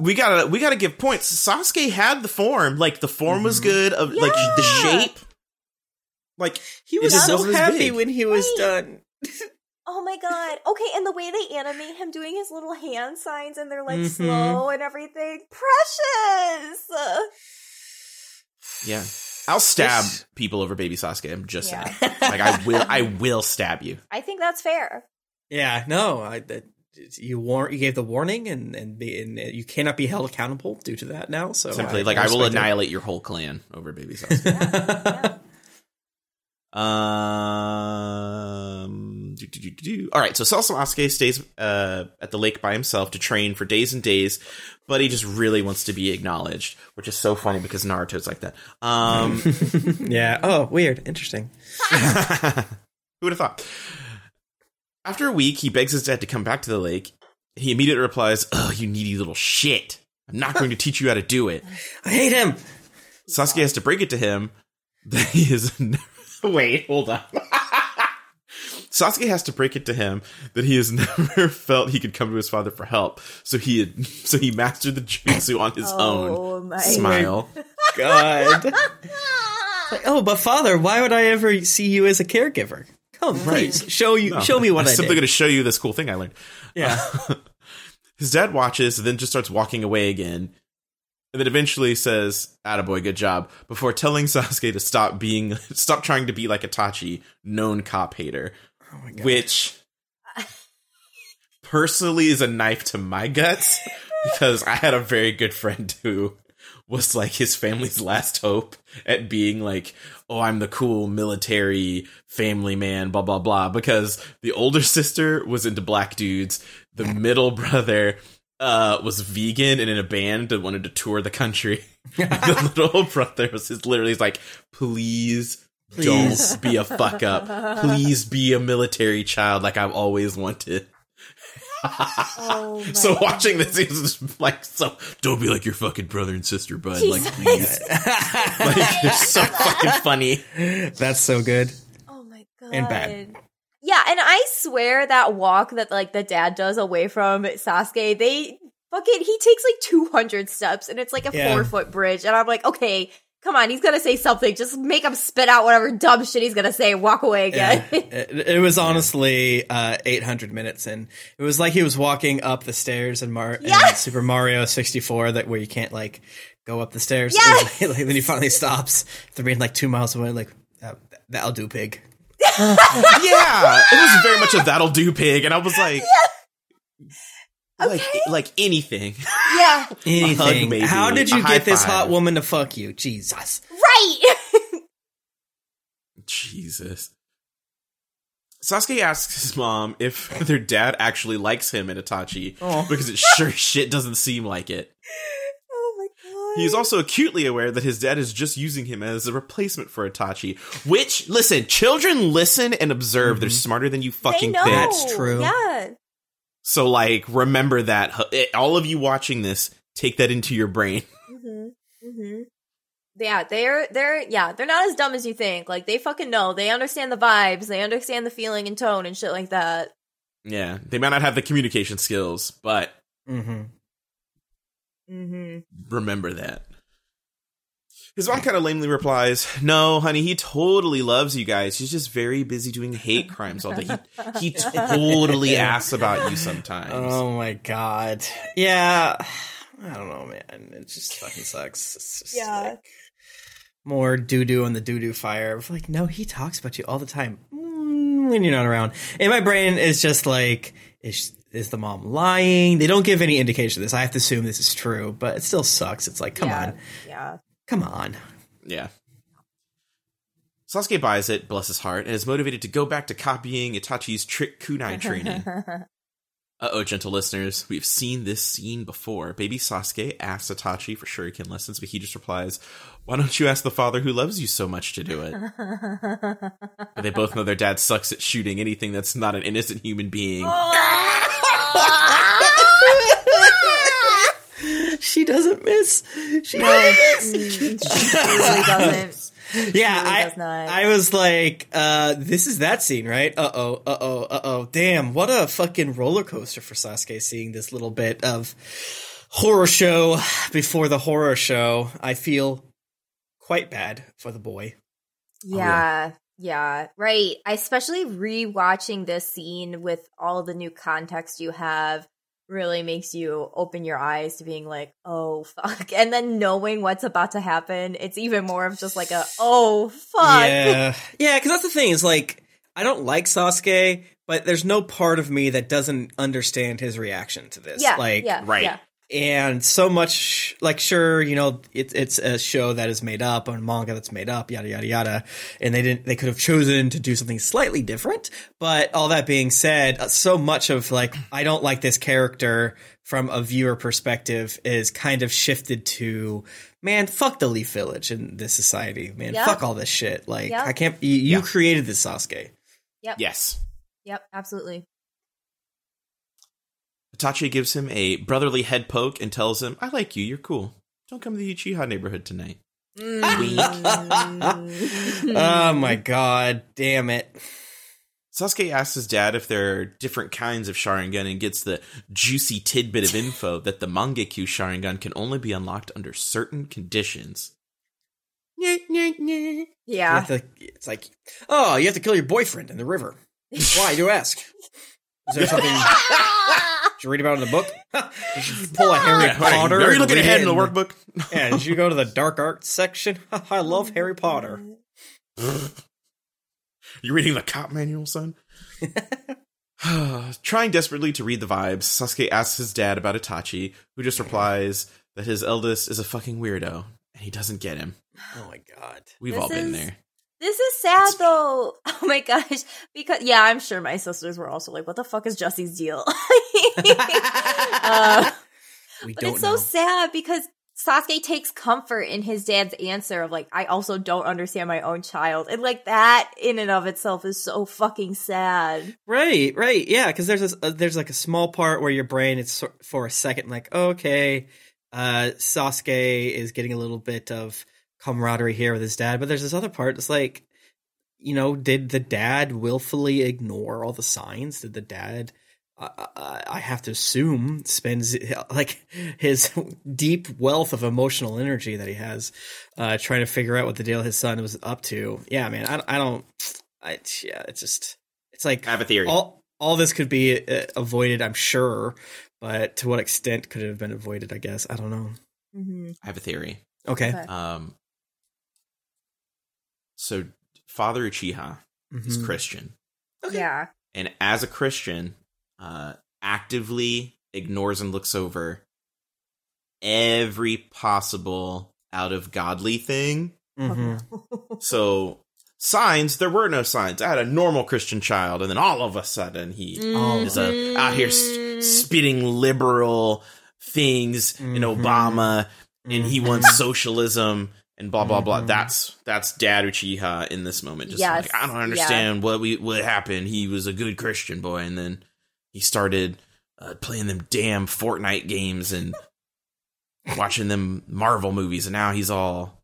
we gotta give points. Sasuke had the form. Like, the form was good. Like, the shape. Like, he was so happy when he was done. Oh, my God. Okay, and the way they animate him doing his little hand signs, and they're, like, slow and everything. Precious! Yeah. I'll stab people over baby Sasuke. I'm just saying. Like, I will stab you. I think that's fair. Yeah, no. You gave the warning, and you cannot be held accountable due to that now. So simply, I will annihilate your whole clan over baby Sasuke. Yeah. All right, so Sasuke stays at the lake by himself to train for days and days, but he just really wants to be acknowledged, which is so funny because Naruto's like that. Yeah. Oh, weird. Interesting. Who would have thought? After a week, he begs his dad to come back to the lake. He immediately replies, "Oh, you needy little shit. I'm not going to teach you how to do it. I hate him." Sasuke has to break it to him that he is... Wait, hold on. Sasuke has to break it to him that he has never felt he could come to his father for help, so he mastered the jutsu on his own. My Smile. God. Like, oh, but father, why would I ever see you as a caregiver? Come, please, show me what I did. I'm simply going to show you this cool thing I learned. Yeah. His dad watches, and then just starts walking away again. And then eventually says, "Attaboy, good job," before telling Sasuke to stop trying to be like Itachi, known cop hater. Oh my God. Which personally is a knife to my guts, because I had a very good friend who was like his family's last hope at being like, "Oh, I'm the cool military family man, blah, blah, blah." Because the older sister was into black dudes. The middle brother was vegan and in a band and wanted to tour the country. The little brother was literally please don't be a fuck up. Please be a military child like I've always wanted. So watching this is like, so don't be like your fucking brother and sister, bud. Jesus. Like, please. Like, you're so fucking funny. That's so good. Oh my God. And bad. Yeah, and I swear that walk that, the dad does away from Sasuke, he takes, 200 steps, and it's, a 4-foot bridge, and I'm like, okay, come on, he's gonna say something, just make him spit out whatever dumb shit he's gonna say and walk away again. Yeah. It was honestly 800 minutes in. It was like he was walking up the stairs in Super Mario 64, where you can't, go up the stairs. Yes! And then he finally stops. They're being, 2 miles away, that'll do, pig. Yeah, it was very much a that'll do pig, and I was like, yeah. Okay. like anything. Yeah. Anything. A hug, maybe. How did you get this hot woman to fuck you? Jesus. Right. Jesus. Sasuke asks his mom if their dad actually likes him and Itachi, because it sure shit doesn't seem like it. He is also acutely aware that his dad is just using him as a replacement for Itachi, which, listen, children listen and observe. Mm-hmm. They're smarter than you fucking think. That's true. Yeah. So, remember that. All of you watching this, take that into your brain. Mm-hmm. Mm-hmm. Yeah, they're not as dumb as you think. They fucking know. They understand the vibes. They understand the feeling and tone and shit like that. Yeah, they might not have the communication skills, but... Mm-hmm. Mm-hmm. Remember that. His mom kind of lamely replies, "No, honey, he totally loves you guys. He's just very busy doing hate crimes all day. He totally asks about you sometimes." Oh my God. Yeah. I don't know, man. It just fucking sucks. It's just more doo-doo on the doo-doo fire. No, he talks about you all the time. When you're not around. And my brain is just is the mom lying? They don't give any indication of this. I have to assume this is true, but it still sucks. It's come on. Yeah. Come on. Yeah. Sasuke buys it, bless his heart, and is motivated to go back to copying Itachi's trick kunai training. Uh-oh, gentle listeners, we've seen this scene before. Baby Sasuke asks Itachi for shuriken lessons, but he just replies, "Why don't you ask the father who loves you so much to do it?" But they both know their dad sucks at shooting anything that's not an innocent human being. She doesn't miss. She really doesn't. Yeah, I was like, this is that scene, right? Uh-oh, uh-oh, uh-oh. Damn, what a fucking roller coaster for Sasuke seeing this little bit of horror show before the horror show. I feel quite bad for the boy. Yeah, yeah, right. Especially rewatching this scene with all the new context you have really makes you open your eyes to being like, oh, fuck. And then knowing what's about to happen, it's even more of just like a, oh, fuck. Yeah, because that's the thing is, like, I don't like Sasuke, but there's no part of me that doesn't understand his reaction to this. Yeah, like, yeah, right. Yeah. And so much, like, sure, you know, it's a show that is made up, or a manga that's made up, yada, yada, yada. And they could have chosen to do something slightly different. But all that being said, so much of, like, I don't like this character from a viewer perspective is kind of shifted to, man, fuck the Leaf Village in this society, man. Yep. Fuck all this shit. Like, yep. I can't, you created this, Sasuke. Yep. Yes. Yep, absolutely. Itachi gives him a brotherly head poke and tells him, "I like you, you're cool. Don't come to the Uchiha neighborhood tonight." Oh my god, damn it. Sasuke asks his dad if there are different kinds of Sharingan and gets the juicy tidbit of info that the Mangekyō Sharingan can only be unlocked under certain conditions. Yeah. It's like, oh, you have to kill your boyfriend in the river. Why do you ask? Is there something... Did you read about it in the book? Did you pull a Harry Potter? Are you looking ahead in the workbook? Yeah, did you go to the dark arts section? I love Harry Potter. You reading the cop manual, son? Trying desperately to read the vibes, Sasuke asks his dad about Itachi, who just replies that his eldest is a fucking weirdo, and he doesn't get him. Oh my god. We've all been there. This is sad, though. Oh my gosh. Because, yeah, I'm sure my sisters were also like, what the fuck is Jessy's deal? But it's so sad because Sasuke takes comfort in his dad's answer of like, I also don't understand my own child. And like that in and of itself is so fucking sad. Right. Yeah, because there's like a small part where your brain is for a second like, oh, okay, Sasuke is getting a little bit of camaraderie here with his dad, but there's this other part that's like, you know, did the dad willfully ignore all the signs? Did the dad, I have to assume, spends like his deep wealth of emotional energy that he has trying to figure out what the deal his son was up to? Yeah, man, it's like I have a theory. All this could be avoided, I'm sure, but to what extent could it have been avoided? I guess I don't know. Mm-hmm. I have a theory. Okay. So Father Uchiha is Christian. Okay. Yeah. And as a Christian, actively ignores and looks over every possible out of godly thing. Mm-hmm. So signs, there were no signs. I had a normal Christian child, and then all of a sudden he is out here spitting liberal things in Obama, and he wants socialism. And blah, blah, blah. That's Dad Uchiha in this moment. Just like, I don't understand what happened. He was a good Christian boy, and then he started playing them damn Fortnite games and watching them Marvel movies, and now he's all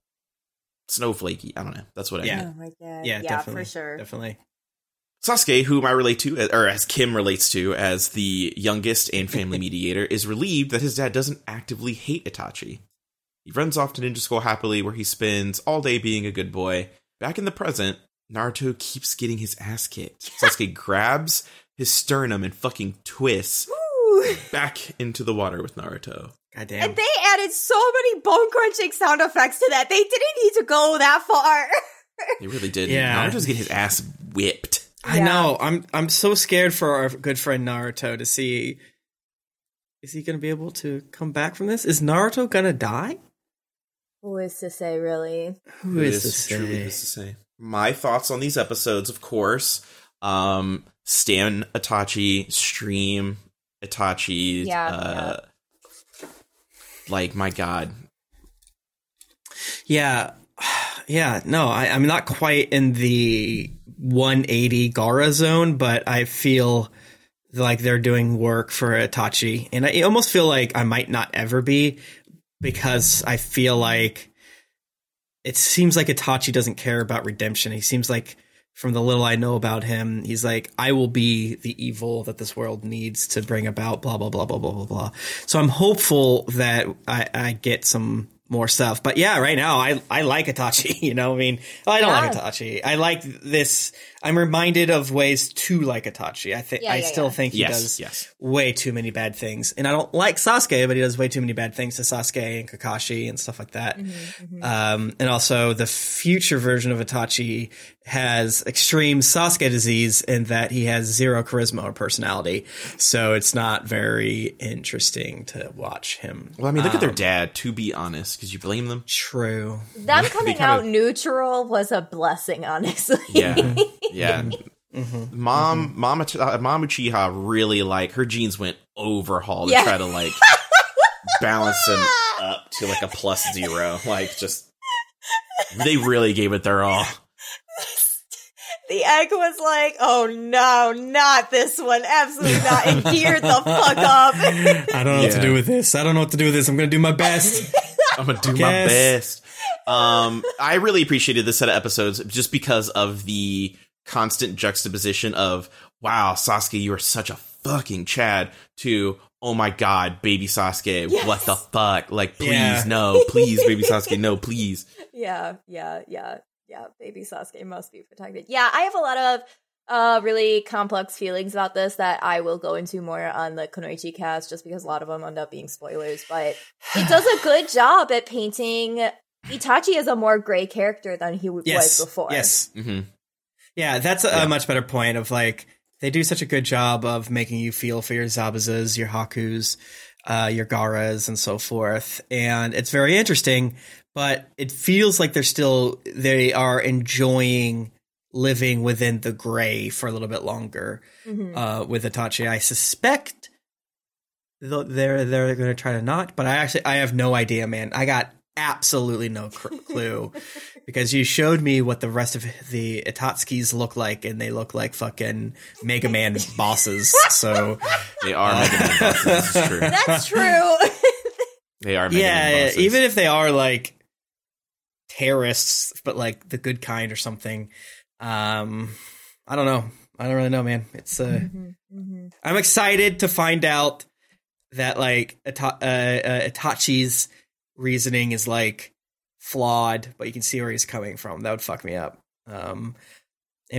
snowflakey. I don't know. That's what I mean. Oh my God. Yeah, definitely, for sure. Definitely. Sasuke, whom I relate to, or as Kym relates to, as the youngest and family mediator, is relieved that his dad doesn't actively hate Itachi. He runs off to ninja school happily, where he spends all day being a good boy. Back in the present, Naruto keeps getting his ass kicked. Sasuke grabs his sternum and fucking twists back into the water with Naruto. Goddamn. And they added so many bone-crunching sound effects to that. They didn't need to go that far. They really did. Yeah. Naruto's getting his ass whipped. Yeah. I know. I'm so scared for our good friend Naruto to see. Is he going to be able to come back from this? Is Naruto going to die? Who is to say, really? Who is to say? Truly is to say. my thoughts on these episodes, of course. Stan Itachi, stream Itachi. Yeah. Like, my God. Yeah. Yeah, no, I'm not quite in the 180 Gaara zone, but I feel like they're doing work for Itachi. And I almost feel like I might not ever be, because I feel like it seems like Itachi doesn't care about redemption. He seems like, from the little I know about him, he's like, I will be the evil that this world needs to bring about, blah, blah, blah, blah, blah, blah, blah. So I'm hopeful that I get some more stuff. But yeah, right now I like Itachi, you know, I mean, I don't like Itachi. I like this. I'm reminded of ways to like Itachi. I think I still think he does way too many bad things. And I don't like Sasuke, but he does way too many bad things to Sasuke and Kakashi and stuff like that. Mm-hmm, mm-hmm. And also the future version of Itachi has extreme Sasuke disease in that he has zero charisma or personality. So it's not very interesting to watch him. Well, I mean, look at their dad, to be honest. Because you blame them. True. Them coming out neutral was a blessing, honestly. Yeah. Yeah. Mm-hmm. Mom Uchiha really, like, her genes went overhaul to try to, like, balance them up to, like, a +0. Like, just, they really gave it their all. The egg was like, oh no, not this one. Absolutely not. And geared the fuck up. I don't know what to do with this. I'm going to do my best. I'm going to do my best. I really appreciated this set of episodes just because of the constant juxtaposition of, wow, Sasuke, you are such a fucking Chad, to, oh my God, baby Sasuke, what the fuck? Like, please, no, please, baby Sasuke, no, please. Yeah, baby Sasuke must be protected. Yeah, I have a lot of really complex feelings about this that I will go into more on the Kunoichi cast, just because a lot of them end up being spoilers, but it does a good job at painting Itachi as a more gray character than he was before. Yes. Mm-hmm. Yeah, that's a much better point of, like, they do such a good job of making you feel for your Zabuzas, your Hakus, your Gaaras, and so forth, and it's very interesting, but it feels like they are enjoying living within the gray for a little bit longer with Itachi. I suspect they're going to try to not, but I have no idea, man. I got absolutely no clue because you showed me what the rest of the Itatskis look like, and they look like fucking Mega Man bosses. So they are Mega Man bosses. That's true. That's true. They are Mega Man bosses. Even if they are, like, terrorists, but, like, the good kind or something. I don't know. I don't really know, man. It's I'm excited to find out that, like, Itachi's reasoning is, like, flawed, but you can see where he's coming from. That would fuck me up. And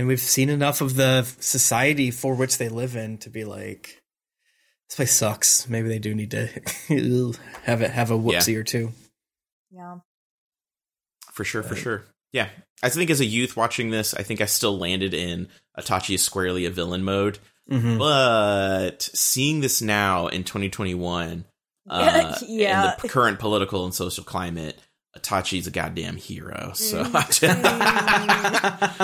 we've seen enough of the society for which they live in to be like, this place sucks. Maybe they do need to have a whoopsie or two. Yeah, for sure, for sure. Yeah, I think as a youth watching this, I think I still landed in Itachi is squarely a villain mode. Mm-hmm. But seeing this now in 2021, in the current political and social climate, Itachi's a goddamn hero. So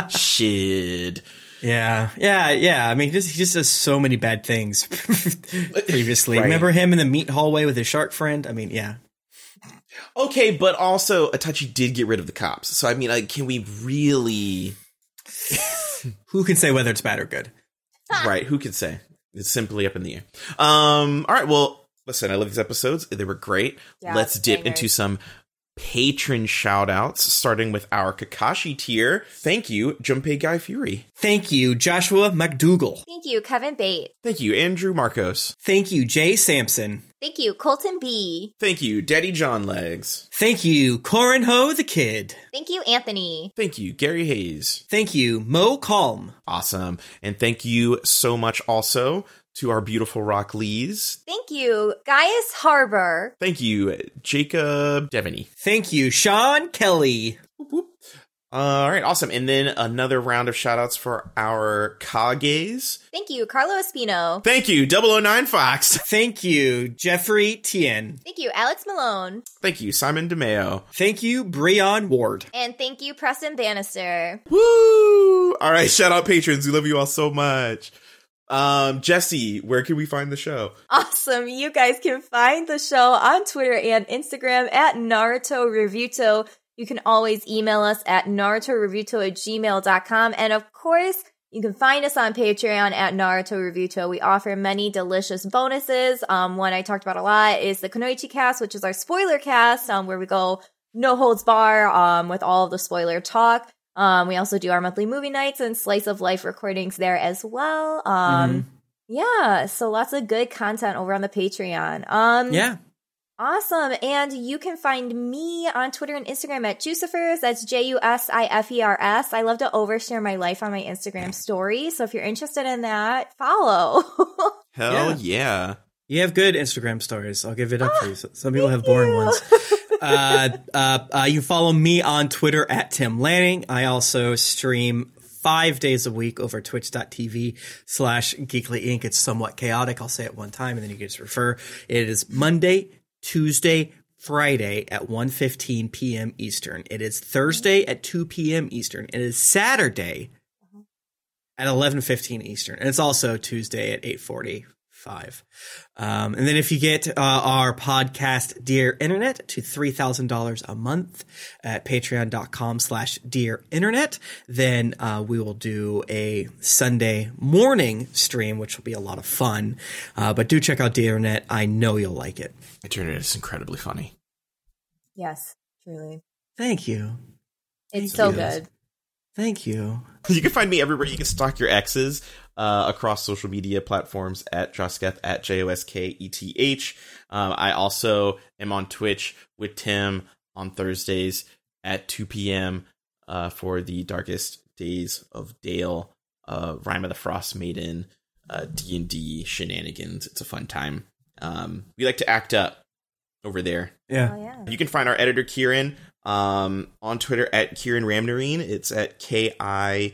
shit. Yeah. I mean, he just does so many bad things previously. Right. Remember him in the meat hallway with his shark friend? I mean, yeah. Okay, but also Itachi did get rid of the cops. So, I mean, like, can we really... Who can say whether it's bad or good? Right, who can say? It's simply up in the air. All right, well, listen, I love these episodes. They were great. Yeah, let's dip into some patron shout-outs, starting with our Kakashi tier. Thank you, Junpei Guy Fury. Thank you, Joshua McDougall. Thank you, Kevin Bate. Thank you, Andrew Marcos. Thank you, Jay Sampson. Thank you, Colton B. Thank you, Daddy John Legs. Thank you, Corin Ho the Kid. Thank you, Anthony. Thank you, Gary Hayes. Thank you, Mo Calm. Awesome. And thank you so much also to our beautiful Rock Lees. Thank you, Gaius Harbor. Thank you, Jacob Devaney. Thank you, Sean Kelly. Whoop, whoop. All right, awesome. And then another round of shout-outs for our Kages. Thank you, Carlo Espino. Thank you, 009 Fox. Thank you, Jeffrey Tien. Thank you, Alex Malone. Thank you, Simon DeMeo. Thank you, Breon Ward. And thank you, Preston Bannister. Woo! All right, shout-out patrons. We love you all so much. Jessy, where can we find the show? Awesome. You guys can find the show on Twitter and Instagram at Naruto Reviewto. You can always email us at NarutoReviewto@gmail.com. And of course, you can find us on Patreon at Naruto Reviewto. We offer many delicious bonuses. One I talked about a lot is the Kunoichi cast, which is our spoiler cast, where we go no holds bar with all of the spoiler talk. We also do our monthly movie nights and slice of life recordings there as well. Yeah, so lots of good content over on the Patreon. Yeah. Awesome. And you can find me on Twitter and Instagram at Jusifers. That's Jusifers. I love to overshare my life on my Instagram story. So if you're interested in that, follow. Hell yeah. You have good Instagram stories. I'll give it up for you. Some people have boring ones. You follow me on Twitter at Tim Lanning. I also stream 5 days a week over twitch.tv/GeeklyInc. It's somewhat chaotic. I'll say it one time and then you can just refer. It is Monday, Tuesday, Friday at 1:15 p.m. Eastern. It is Thursday at 2 p.m. Eastern. It is Saturday at 11:15 Eastern. And it's also Tuesday at 8:45. And then if you get our podcast, Dear Internet, to $3,000 a month at patreon.com/Dear Internet, then we will do a Sunday morning stream, which will be a lot of fun. But do check out Dear Internet. I know you'll like it. Dear Internet is incredibly funny. Yes, truly. Thank you. It's so good. Thank you. You can find me everywhere. You can stalk your exes across social media platforms at Josketh, at Josketh. I also am on Twitch with Tim on Thursdays at 2 p.m. For the Darkest Days of Dale, Rhyme of the Frost Maiden, D&D shenanigans. It's a fun time. We like to act up over there. Yeah. Oh, yeah. You can find our editor, Kieran, on Twitter at Kieran Ramnarine. It's at KIERANRAMNARINE.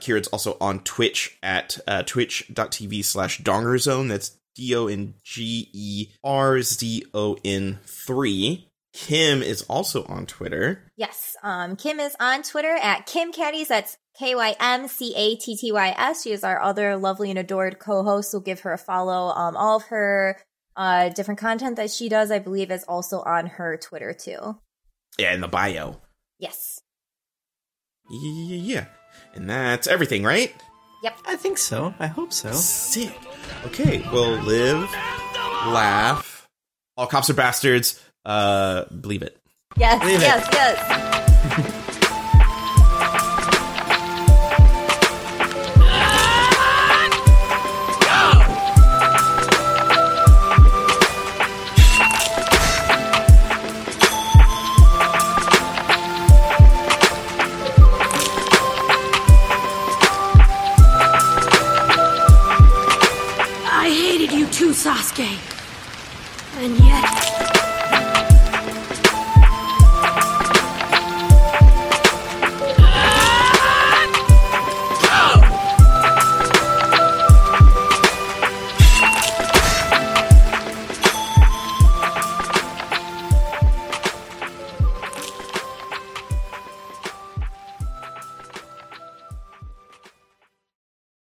Kieran's also on Twitch at twitch.tv/DongerZone. That's DONGERZON3. Kym is also on Twitter. Yes. Kym is on Twitter at KymCatties. That's KYMCATTYS. She is our other lovely and adored co-host. We'll give her a follow. All of her different content that she does, I believe, is also on her Twitter, too. Yeah, in the bio. Yes. Yeah. And that's everything, right? Yep. I think so. I hope so. Sick. Okay, we'll live, laugh. All cops are bastards. Believe it. Yes, believe yes, it. Yes. Sasuke.